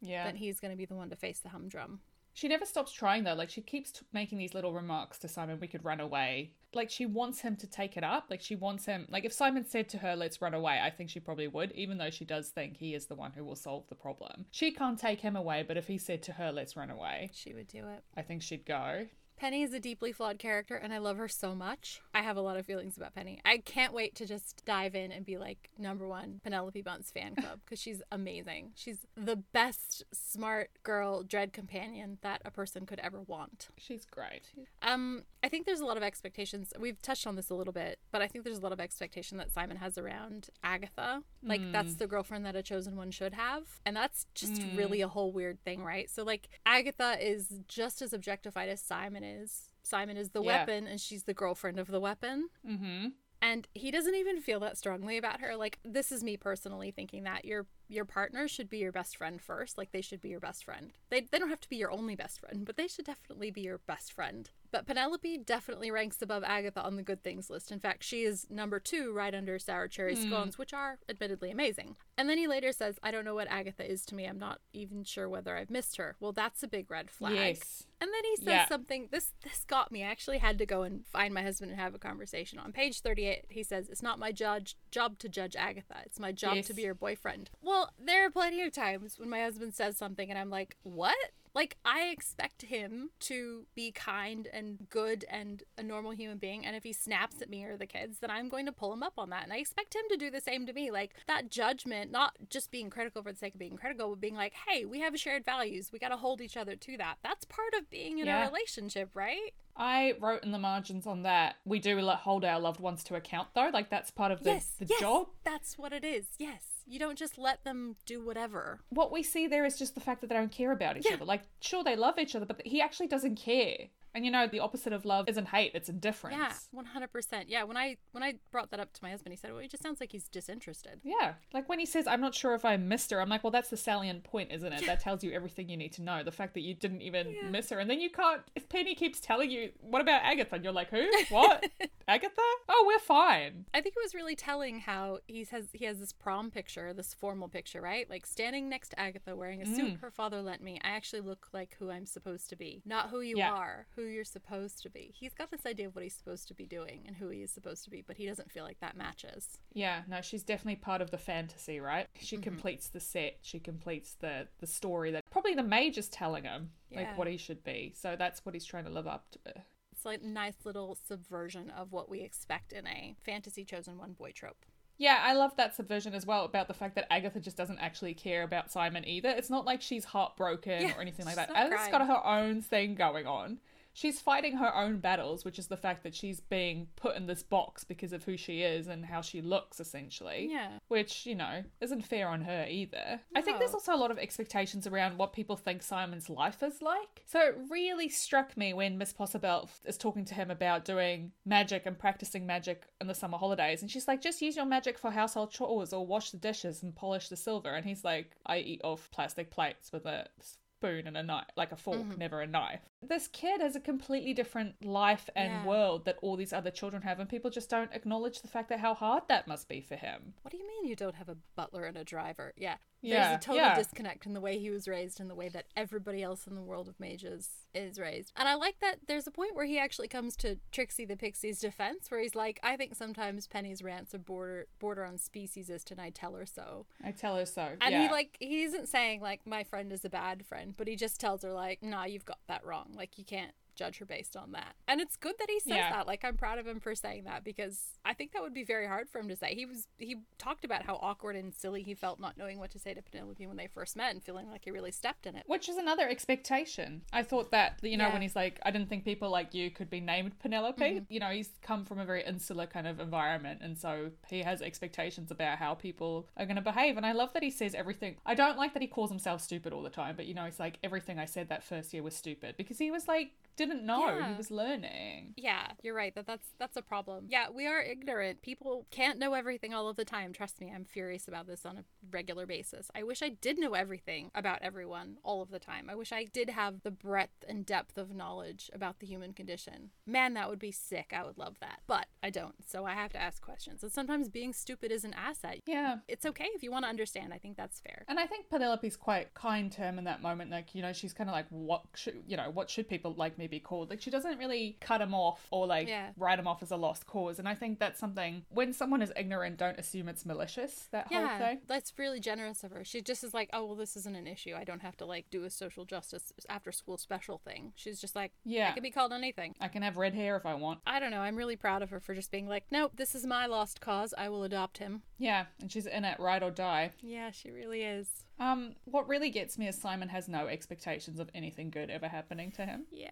yeah. that he's going to be the one to face the humdrum. She never stops trying, though. Like, she keeps t- making these little remarks to Simon, we could run away. Like, she wants him to take it up. Like, she wants him... Like, if Simon said to her, let's run away, I think she probably would, even though she does think he is the one who will solve the problem. She can't take him away, but if he said to her, let's run away... She would do it. I think she'd go. Penny is a deeply flawed character, and I love her so much. I have a lot of feelings about Penny. I can't wait to just dive in and be like, number one, Penelope Bunce fan club, because she's amazing. She's the best smart girl dread companion that a person could ever want. She's great. Um, I think there's a lot of expectations. We've touched on this a little bit, but I think there's a lot of expectation that Simon has around Agatha. Like, mm. that's the girlfriend that a chosen one should have. And that's just mm. really a whole weird thing, right? So, like, Agatha is just as objectified as Simon is. Is. Simon is the yeah. weapon, and she's the girlfriend of the weapon. Mm-hmm. And he doesn't even feel that strongly about her. Like, this is me personally thinking that your your partner should be your best friend first. Like, they should be your best friend. They they don't have to be your only best friend, but they should definitely be your best friend. But Penelope definitely ranks above Agatha on the good things list. In fact, she is number two, right under sour cherry scones, mm. which are admittedly amazing. And then he later says, I don't know what Agatha is to me. I'm not even sure whether I've missed her. Well, that's a big red flag. Yes. And then he says yeah. something, this this got me. I actually had to go and find my husband and have a conversation. On page thirty-eight, he says, it's not my judge, job to judge Agatha. It's my job yes. to be your boyfriend. Well, there are plenty of times when my husband says something and I'm like, what? Like, I expect him to be kind and good and a normal human being, and if he snaps at me or the kids, then I'm going to pull him up on that, and I expect him to do the same to me. Like, that judgment, not just being critical for the sake of being critical, but being like, hey, we have shared values, we got to hold each other to that. That's part of being in yeah. a relationship, right? I wrote in the margins on that, we do hold our loved ones to account, though. Like, that's part of the, yes, the yes, job. That's what it is. Yes. You don't just let them do whatever. What we see there is just the fact that they don't care about each yeah. other. Like, sure, they love each other, but he actually doesn't care. And, you know, the opposite of love isn't hate, it's indifference. Yeah, one hundred percent. Yeah, when I when I brought that up to my husband, he said, well, it just sounds like he's disinterested. Yeah, like when he says, I'm not sure if I missed her, I'm like, well, that's the salient point, isn't it? Yeah. That tells you everything you need to know, the fact that you didn't even yeah. miss her. And then you can't, if Penny keeps telling you, what about Agatha? And you're like, who? What? Agatha? Oh, we're fine. I think it was really telling how he has, he has this prom picture, this formal picture, right? Like, standing next to Agatha wearing a mm. suit her father lent me, I actually look like who I'm supposed to be, not who you yeah. are. Who you're supposed to be. He's got this idea of what he's supposed to be doing and who he is supposed to be, but he doesn't feel like that matches. Yeah, no, she's definitely part of the fantasy, right? She mm-hmm. completes the set. She completes the the story that probably the mage is telling him, yeah. like what he should be. So that's what he's trying to live up to. It's like a nice little subversion of what we expect in a fantasy chosen one boy trope. Yeah, I love that subversion as well, about the fact that Agatha just doesn't actually care about Simon either. It's not like she's heartbroken yeah, or anything like that. Agatha's got her own thing going on. She's fighting her own battles, which is the fact that she's being put in this box because of who she is and how she looks, essentially. Yeah. Which, you know, isn't fair on her either. No. I think there's also a lot of expectations around what people think Simon's life is like. So it really struck me when Miss Possibelt is talking to him about doing magic and practicing magic in the summer holidays. And she's like, just use your magic for household chores or wash the dishes and polish the silver. And he's like, I eat off plastic plates with a spoon and a knife, like a fork, mm-hmm. never a knife. This kid has a completely different life and yeah. world that all these other children have, and people just don't acknowledge the fact that how hard that must be for him. What do you mean you don't have a butler and a driver? Yeah. yeah. There's a total yeah. disconnect in the way he was raised and the way that everybody else in the world of mages is raised. And I like that there's a point where he actually comes to Trixie the Pixie's defense, where he's like, I think sometimes Penny's rants are border, border on speciesist, and I tell her so. I tell her so, And yeah. he, like, he isn't saying, like, my friend is a bad friend, but he just tells her, like, nah, you've got that wrong. Like, you can't judge her based on that. And it's good that he says yeah. that. Like, I'm proud of him for saying that, because I think that would be very hard for him to say. He was he talked about how awkward and silly he felt not knowing what to say to Penelope when they first met and feeling like he really stepped in it. Which is another expectation. I thought that, you know, yeah. when he's like, I didn't think people like you could be named Penelope. Mm-hmm. You know, he's come from a very insular kind of environment, and so he has expectations about how people are going to behave. And I love that he says everything. I don't like that he calls himself stupid all the time, but, you know, he's like, everything I said that first year was stupid, because he was like, didn't know yeah. he was learning. Yeah, you're right, that that's that's a problem. Yeah, we are ignorant. People can't know everything all of the time. Trust me, I'm furious about this on a regular basis. I wish I did know everything about everyone all of the time. I wish I did have the breadth and depth of knowledge about the human condition. Man, that would be sick. I would love that. But I don't, so I have to ask questions. And sometimes being stupid is an asset. Yeah. It's okay if you want to understand. I think that's fair. And I think Penelope's quite kind to him in that moment. Like, you know, she's kind of like, what should, you know, what should people like me be called? Like, she doesn't really cut him off or like yeah. write him off as a lost cause. And I think that's something, when someone is ignorant, don't assume it's malicious, that yeah, whole thing. That's really generous of her. She just is like, oh, well, this isn't an issue. I don't have to like do a social justice after school special thing. She's just like, yeah, I can be called anything. I can have red hair if I want. I don't know. I'm really proud of her for just being like, nope, this is my lost cause. I will adopt him. Yeah. And she's in it ride or die. Yeah, she really is. Um, what really gets me is Simon has no expectations of anything good ever happening to him. Yeah.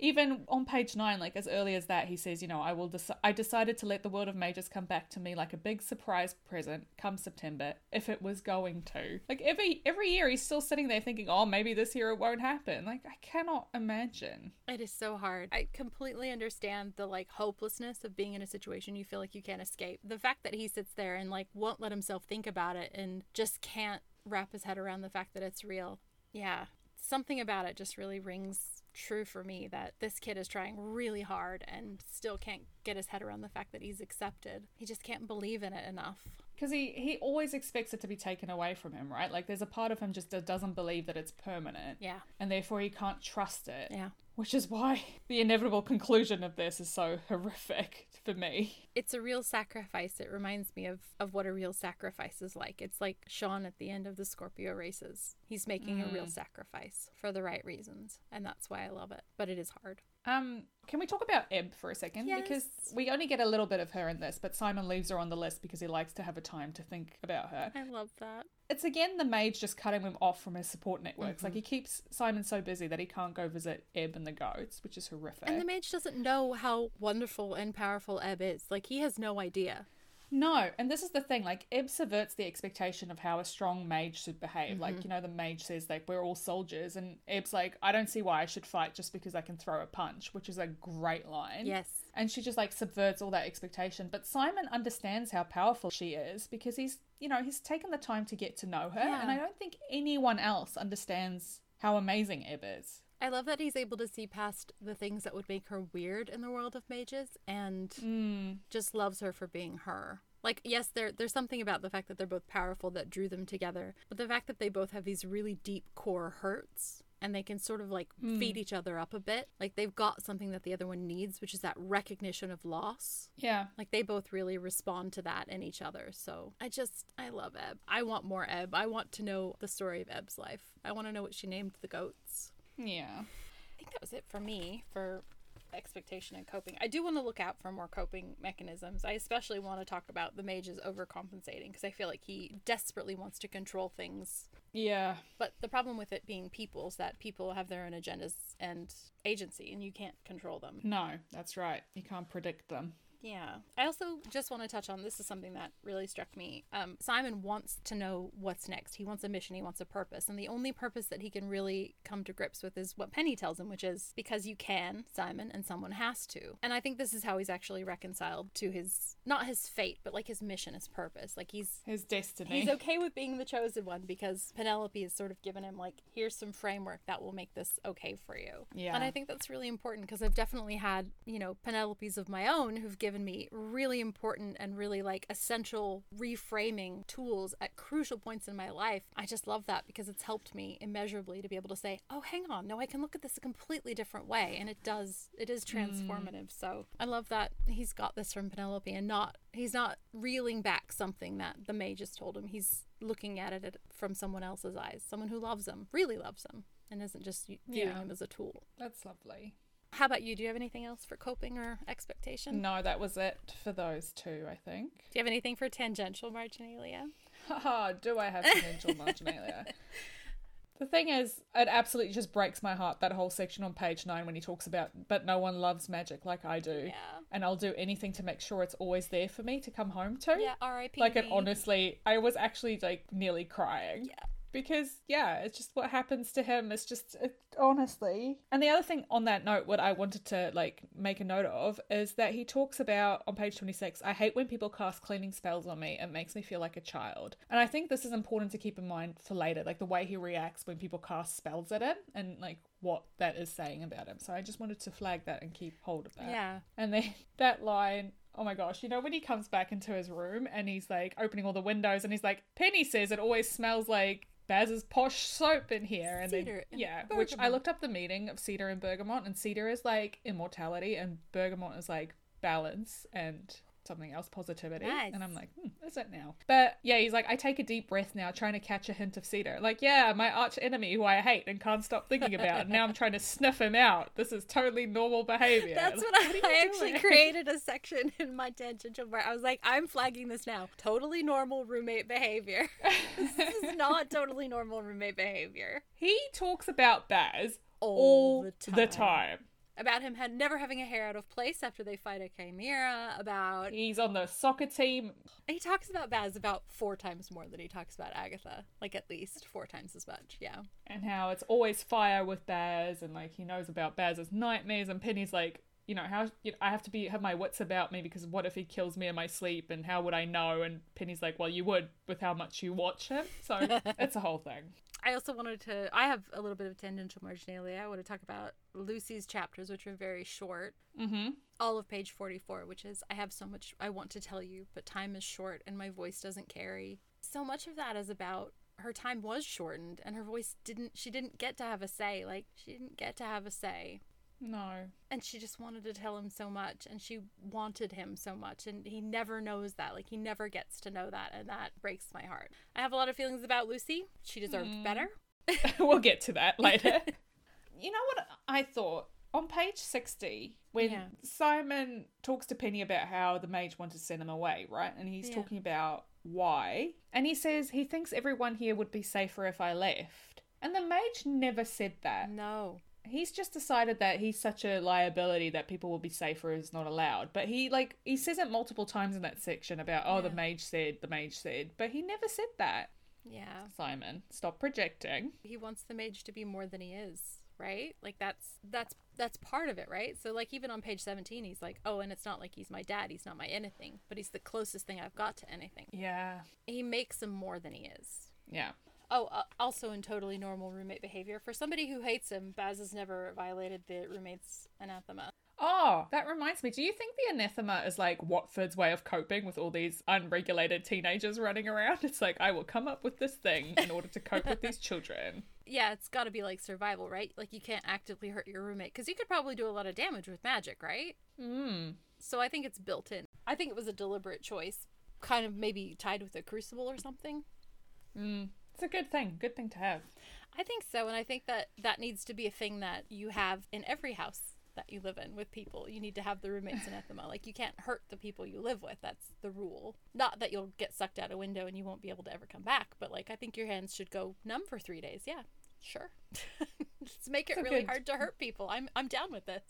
Even on page nine, like as early as that, he says, you know, I will. Deci- I decided to let the world of mages come back to me like a big surprise present come September, if it was going to. Like every every year, he's still sitting there thinking, oh, maybe this year it won't happen. Like, I cannot imagine. It is so hard. I completely understand the like hopelessness of being in a situation you feel like you can't escape. The fact that he sits there and like won't let himself think about it and just can't wrap his head around the fact that it's real. Yeah. Something about it just really rings true for me, that this kid is trying really hard and still can't get his head around the fact that he's accepted. He just can't believe in it enough. Because he, he always expects it to be taken away from him, right? Like, there's a part of him just doesn't believe that it's permanent. Yeah. And therefore he can't trust it. Yeah. Which is why the inevitable conclusion of this is so horrific for me. It's a real sacrifice. It reminds me of, of what a real sacrifice is like. It's like Sean at the end of the Scorpio races. He He's making mm. a real sacrifice for the right reasons, and that's why I love it. But it is hard. Um, can we talk about Eb for a second? Yes. Because we only get a little bit of her in this, but Simon leaves her on the list because he likes to have a time to think about her. I love that. It's again the mage just cutting him off from his support networks. Mm-hmm. Like, he keeps Simon so busy that he can't go visit Eb and the goats, which is horrific. And the mage doesn't know how wonderful and powerful Eb is. Like, he has no idea. No, and this is the thing, like, Eb subverts the expectation of how a strong mage should behave. Mm-hmm. Like, you know, the mage says, like, we're all soldiers, and Eb's like, I don't see why I should fight just because I can throw a punch, which is a great line. Yes. And she just, like, subverts all that expectation. But Simon understands how powerful she is because he's, you know, he's taken the time to get to know her, yeah. and I don't think anyone else understands how amazing Eb is. I love that he's able to see past the things that would make her weird in the world of mages, and mm. just loves her for being her. Like, yes, there there's something about the fact that they're both powerful that drew them together, but the fact that they both have these really deep core hurts, and they can sort of, like, mm. feed each other up a bit. Like, they've got something that the other one needs, which is that recognition of loss. Yeah. Like, they both really respond to that in each other. So I just, I love Eb. I want more Eb. I want to know the story of Eb's life. I want to know what she named the goats. Yeah. I think that was it for me for expectation and coping. I do want to look out for more coping mechanisms. I especially want to talk about the mage's overcompensating, because I feel like he desperately wants to control things. Yeah. But the problem with it being people is that people have their own agendas and agency, and you can't control them. No, that's right. You can't predict them. Yeah. I also just want to touch on, this is something that really struck me. Um, Simon wants to know what's next. He wants a mission. He wants a purpose. And the only purpose that he can really come to grips with is what Penny tells him, which is, because you can, Simon, and someone has to. And I think this is how he's actually reconciled to his, not his fate, but like his mission, his purpose. Like, he's... his destiny. He's okay with being the chosen one because Penelope has sort of given him, like, here's some framework that will make this okay for you. Yeah. And I think that's really important, because I've definitely had, you know, Penelopes of my own who've given me really important and really, like, essential reframing tools at crucial points in my life. I just love that because it's helped me immeasurably to be able to say, oh, hang on, no, I can look at this a completely different way. And it does, it is transformative. Mm. So I love that he's got this from Penelope, and not, he's not reeling back something that the mage has told him. He's looking at it from someone else's eyes, someone who loves him, really loves him, and isn't just viewing yeah. him as a tool. That's lovely. How about you? Do you have anything else for coping or expectation? No, that was it for those two, I think. Do you have anything for tangential marginalia? Oh, do I have tangential marginalia? The thing is, it absolutely just breaks my heart, that whole section on page nine when he talks about, but no one loves magic like I do. Yeah. And I'll do anything to make sure it's always there for me to come home to. Yeah, R I P Like, it honestly, I was actually, like, nearly crying. Yeah. Because, yeah, it's just what happens to him. It's just, it, honestly. And the other thing on that note, what I wanted to, like, make a note of is that he talks about, on page twenty-six, I hate when people cast cleaning spells on me. It makes me feel like a child. And I think this is important to keep in mind for later, like, the way he reacts when people cast spells at him and, like, what that is saying about him. So I just wanted to flag that and keep hold of that. Yeah. And then that line... oh my gosh, you know when he comes back into his room and he's like opening all the windows and he's like, Penny says it always smells like Baz's posh soap in here. And cedar then, and yeah, bergamot. Which I looked up the meaning of cedar and bergamot, and cedar is like immortality and bergamot is like balance and something else, positivity. Nice. And I'm like, hmm, is it now? But yeah, he's like, I take a deep breath now, trying to catch a hint of cedar. Like, yeah, my arch enemy who I hate and can't stop thinking about, and now I'm trying to sniff him out. This is totally normal behavior. That's like, what, I, what I actually doing? Created a section in my tangential bar. I was like, I'm flagging this now. Totally normal roommate behavior. This is not totally normal roommate behavior. He talks about Baz all, all the time. The time. About him had never having a hair out of place after they fight a chimera, about... he's on the soccer team. He talks about Baz about four times more than he talks about Agatha. Like, at least four times as much, yeah. And how it's always fire with Baz, and, like, he knows about Baz's nightmares, and Penny's like, you know, how you know, I have to be have my wits about me because what if he kills me in my sleep, and how would I know? And Penny's like, well, you would with how much you watch him. So it's a whole thing. I also wanted to, I have a little bit of tangential marginalia. I want to talk about Lucy's chapters, which are very short. Mm-hmm. All of page forty-four, which is, I have so much I want to tell you, but time is short and my voice doesn't carry. So much of that is about her time was shortened and her voice didn't, she didn't get to have a say. Like, she didn't get to have a say. No. And she just wanted to tell him so much, and she wanted him so much, and he never knows that. Like, he never gets to know that, and that breaks my heart. I have a lot of feelings about Lucy. She deserved mm. better. We'll get to that later. You know what I thought? On page sixty, when yeah. Simon talks to Penny about how the mage wanted to send him away, right? And he's yeah. talking about why. And he says, he thinks everyone here would be safer if I left. And the mage never said that. No. He's just decided that he's such a liability that people will be safer is not allowed. But he, like, he says it multiple times in that section about, oh, yeah. the mage said, the mage said. But he never said that. Yeah. Simon, stop projecting. He wants the mage to be more than he is. Right? Like that's that's that's part of it, right? So like even on page seventeen, he's like, oh, and it's not like he's my dad, he's not my anything, but he's the closest thing I've got to anything. Yeah. He makes him more than he is. Yeah. Oh, uh, also in totally normal roommate behavior, for somebody who hates him, Baz has never violated the roommate's anathema. Oh, that reminds me. Do you think the anathema is like Watford's way of coping with all these unregulated teenagers running around? It's like, I will come up with this thing in order to cope with these children. Yeah, it's got to be like survival, right? Like you can't actively hurt your roommate because you could probably do a lot of damage with magic, right? Mm. So I think it's built in. I think it was a deliberate choice, kind of maybe tied with a crucible or something. Mm. It's a good thing. Good thing to have. I think so. And I think that that needs to be a thing that you have in every house that you live in with people. You need to have the roommate's anathema. Like, you can't hurt the people you live with. That's the rule. Not that you'll get sucked out a window and you won't be able to ever come back, but like I think your hands should go numb for three days. Yeah, sure. Just make it so really good. Hard to hurt people. I'm I'm down with this.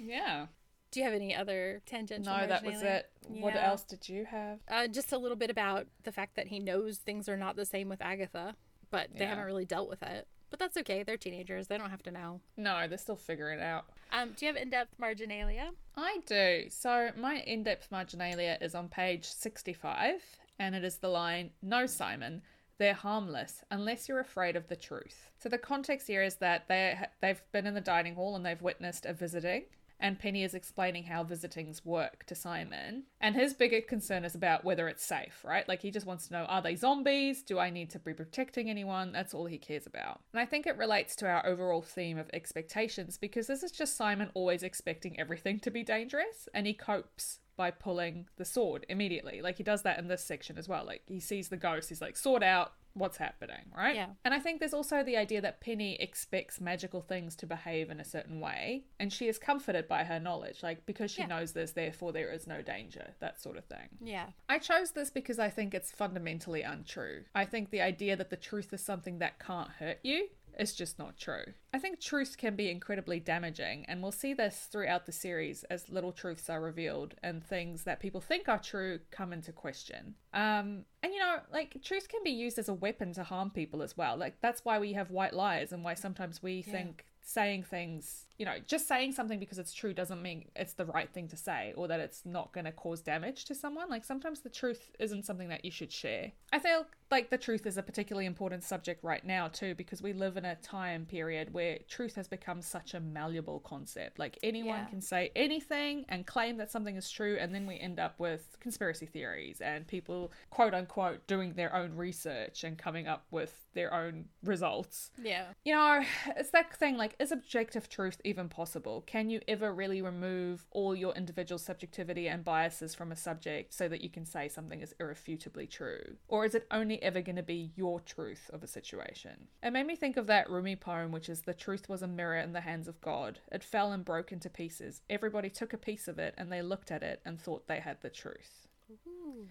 Yeah. Do you have any other tangential? No, that was it. Yeah. What else did you have? Uh, just a little bit about the fact that he knows things are not the same with Agatha, but they yeah. haven't really dealt with it. But that's okay. They're teenagers. They don't have to know. No, they're still figuring it out. Um, do you have in-depth marginalia? I do. So my in-depth marginalia is on page sixty-five, and it is the line, "No, Simon, they're harmless unless you're afraid of the truth." So the context here is that they, they've been in the dining hall and they've witnessed a visiting. And Penny is explaining how visitings work to Simon. And his bigger concern is about whether it's safe, right? Like, he just wants to know, are they zombies? Do I need to be protecting anyone? That's all he cares about. And I think it relates to our overall theme of expectations, because this is just Simon always expecting everything to be dangerous. And he copes by pulling the sword immediately. Like, he does that in this section as well. Like, he sees the ghost. He's like, sword out. What's happening, right? Yeah. And I think there's also the idea that Penny expects magical things to behave in a certain way, and she is comforted by her knowledge, like, because she yeah. knows this, therefore there is no danger, that sort of thing. Yeah. I chose this because I think it's fundamentally untrue. I think the idea that the truth is something that can't hurt you is just not true. I think truth can be incredibly damaging, and we'll see this throughout the series as little truths are revealed and things that people think are true come into question. Um, and you know, like, truth can be used as a weapon to harm people as well. Like, that's why we have white lies, and why sometimes we yeah. think saying things, you know, just saying something because it's true doesn't mean it's the right thing to say, or that it's not going to cause damage to someone. Like, sometimes the truth isn't something that you should share. I feel like the truth is a particularly important subject right now too, because we live in a time period where truth has become such a malleable concept. Like, anyone yeah. can say anything and claim that something is true, and then we end up with conspiracy theories and people quote unquote doing their own research and coming up with their own results. Yeah. You know, it's that thing, like, is objective truth even possible? Can you ever really remove all your individual subjectivity and biases from a subject so that you can say something is irrefutably true? Or is it only ever going to be your truth of a situation? It made me think of that Rumi poem, which is, "The truth was a mirror in the hands of God. It fell and broke into pieces. Everybody took a piece of it, and they looked at it and thought they had the truth." Ooh.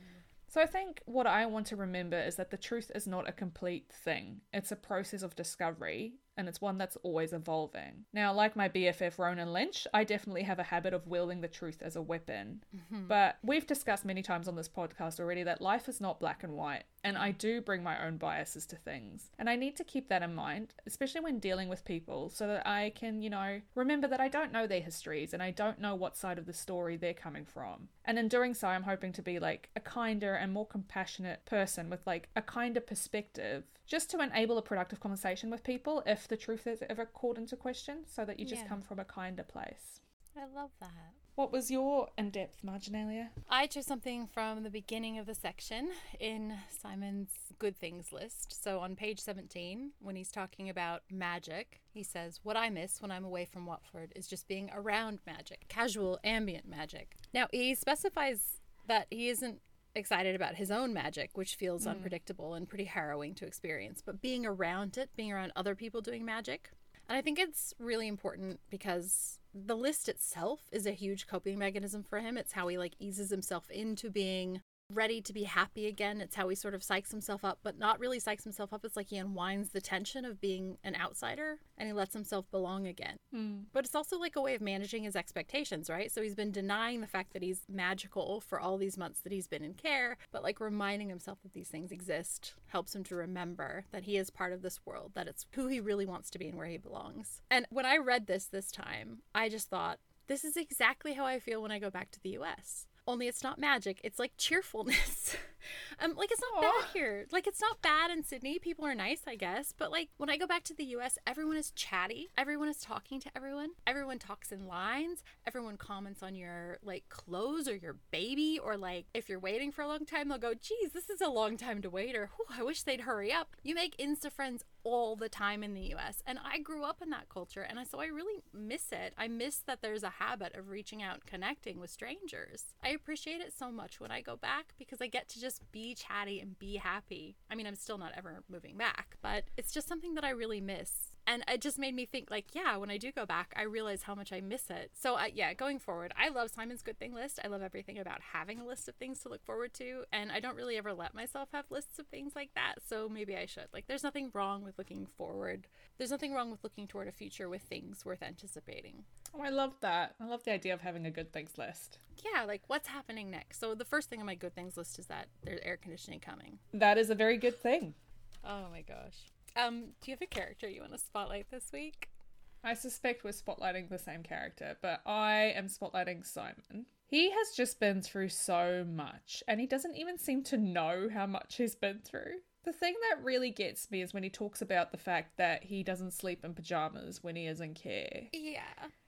So I think what I want to remember is that the truth is not a complete thing. It's a process of discovery, and it's one that's always evolving. Now, like my B F F Ronan Lynch, I definitely have a habit of wielding the truth as a weapon. Mm-hmm. But we've discussed many times on this podcast already that life is not black and white, and I do bring my own biases to things. And I need to keep that in mind, especially when dealing with people, so that I can, you know, remember that I don't know their histories, and I don't know what side of the story they're coming from. And in doing so, I'm hoping to be like a kinder and more compassionate person with like a kinder perspective, just to enable a productive conversation with people if the truth is ever called into question, so that you just yeah. come from a kinder place. I love that. What was your in-depth marginalia? I chose something from the beginning of the section in Simon's good things list. So on page seventeen, when he's talking about magic, he says, "What I miss when I'm away from Watford is just being around magic, casual ambient magic." Now, he specifies that he isn't excited about his own magic, which feels mm. unpredictable and pretty harrowing to experience. But being around it, being around other people doing magic. And I think it's really important because the list itself is a huge coping mechanism for him. It's how he like eases himself into being ready to be happy again. It's how he sort of psychs himself up, but not really psychs himself up. It's like he unwinds the tension of being an outsider and he lets himself belong again. Mm. But it's also like a way of managing his expectations, right? So he's been denying the fact that he's magical for all these months that he's been in care, but like reminding himself that these things exist helps him to remember that he is part of this world, that it's who he really wants to be and where he belongs. And when I read this this time, I just thought, this is exactly how I feel when I go back to the U S. Only it's not magic. It's like cheerfulness. um, like it's not Aww. bad here. Like it's not bad in Sydney. People are nice, I guess. But like when I go back to the U S, everyone is chatty. Everyone is talking to everyone. Everyone talks in lines. Everyone comments on your like clothes or your baby, or like if you're waiting for a long time, they'll go, geez, this is a long time to wait, or I wish they'd hurry up. You make Insta friends all the time in the U S. And I grew up in that culture. And so I really miss it. I miss that there's a habit of reaching out and connecting with strangers. I appreciate it so much when I go back because I get to just be chatty and be happy. I mean, I'm still not ever moving back, but it's just something that I really miss. And it just made me think like, yeah, when I do go back, I realize how much I miss it. So uh, yeah, going forward, I love Simon's good thing list. I love everything about having a list of things to look forward to. And I don't really ever let myself have lists of things like that. So maybe I should. Like, there's nothing wrong with looking forward. There's nothing wrong with looking toward a future with things worth anticipating. Oh, I love that. I love the idea of having a good things list. Yeah, like what's happening next? So the first thing on my good things list is that there's air conditioning coming. That is a very good thing. Oh my gosh. Um, do you have a character you want to spotlight this week? I suspect we're spotlighting the same character, but I am spotlighting Simon. He has just been through so much, and he doesn't even seem to know how much he's been through. The thing that really gets me is when he talks about the fact that he doesn't sleep in pajamas when he is in care. Yeah.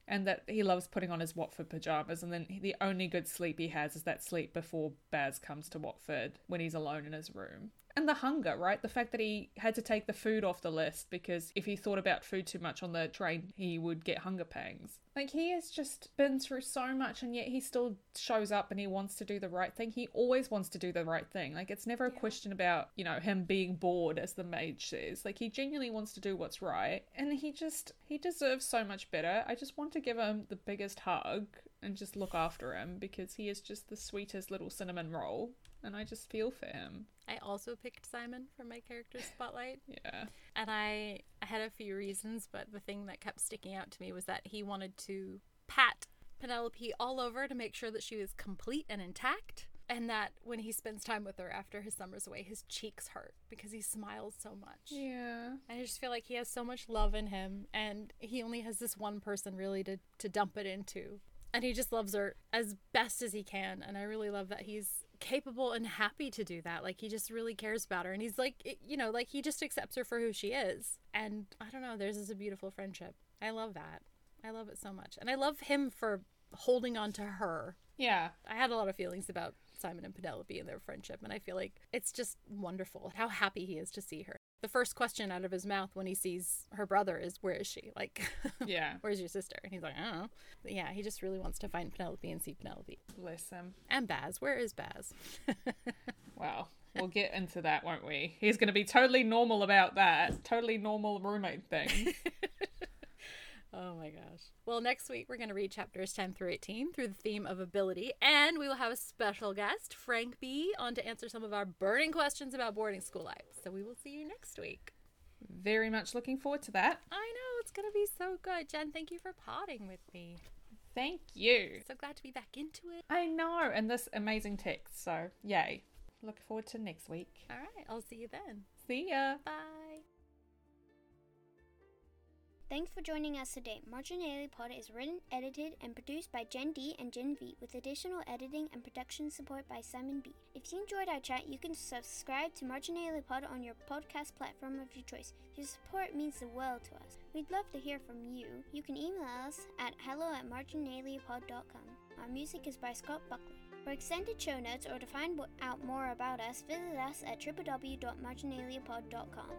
And that he loves putting on his Watford pajamas, and then the only good sleep he has is that sleep before Baz comes to Watford when he's alone in his room. And the hunger, right? The fact that he had to take the food off the list because if he thought about food too much on the train, he would get hunger pangs. Like, he has just been through so much, and yet he still shows up and he wants to do the right thing. He always wants to do the right thing. Like, it's never a yeah. question about, you know, him being bored, as the mage says. Like, he genuinely wants to do what's right. And he just, he deserves so much better. I just want to give him the biggest hug and just look after him because he is just the sweetest little cinnamon roll. And I just feel for him. I also picked Simon for my character spotlight. Yeah. And I, I had a few reasons, but the thing that kept sticking out to me was that he wanted to pat Penelope all over to make sure that she was complete and intact. And that when he spends time with her after his summer's away, his cheeks hurt because he smiles so much. Yeah. And I just feel like he has so much love in him. And he only has this one person really to, to dump it into. And he just loves her as best as he can. And I really love that he's capable and happy to do that. Like, he just really cares about her, and he's like, you know, like he just accepts her for who she is. And I don't know, theirs is a beautiful friendship. I love that. I love it so much. And I love him for holding on to her. Yeah. I had a lot of feelings about Simon and Penelope and their friendship, and I feel like it's just wonderful how happy he is to see her. The first question out of his mouth when he sees her brother is, where is she? Like, yeah, where's your sister? And he's like, I don't know. But yeah, he just really wants to find Penelope and see Penelope. Bless him. And Baz. Where is Baz? Wow. We'll get into that, won't we? He's going to be totally normal about that. Totally normal roommate thing. Oh my gosh. Well, next week we're going to read chapters ten through eighteen through the theme of ability, and we will have a special guest, Frank B, on to answer some of our burning questions about boarding school life. So we will see you next week. Very much looking forward to that. I know, it's going to be so good. Jen, thank you for potting with me. Thank you. So glad to be back into it. I know, and this amazing text. So, yay. Look forward to next week. All right, I'll see you then. See ya. Bye. Thanks for joining us today. Marginalia Pod is written, edited, and produced by Jen D and Jen V, with additional editing and production support by Simon B. If you enjoyed our chat, you can subscribe to Marginalia Pod on your podcast platform of your choice. Your support means the world to us. We'd love to hear from you. You can email us at hello at marginalia pod dot com. Our music is by Scott Buckley. For extended show notes or to find out more about us, visit us at w w w dot marginalia pod dot com.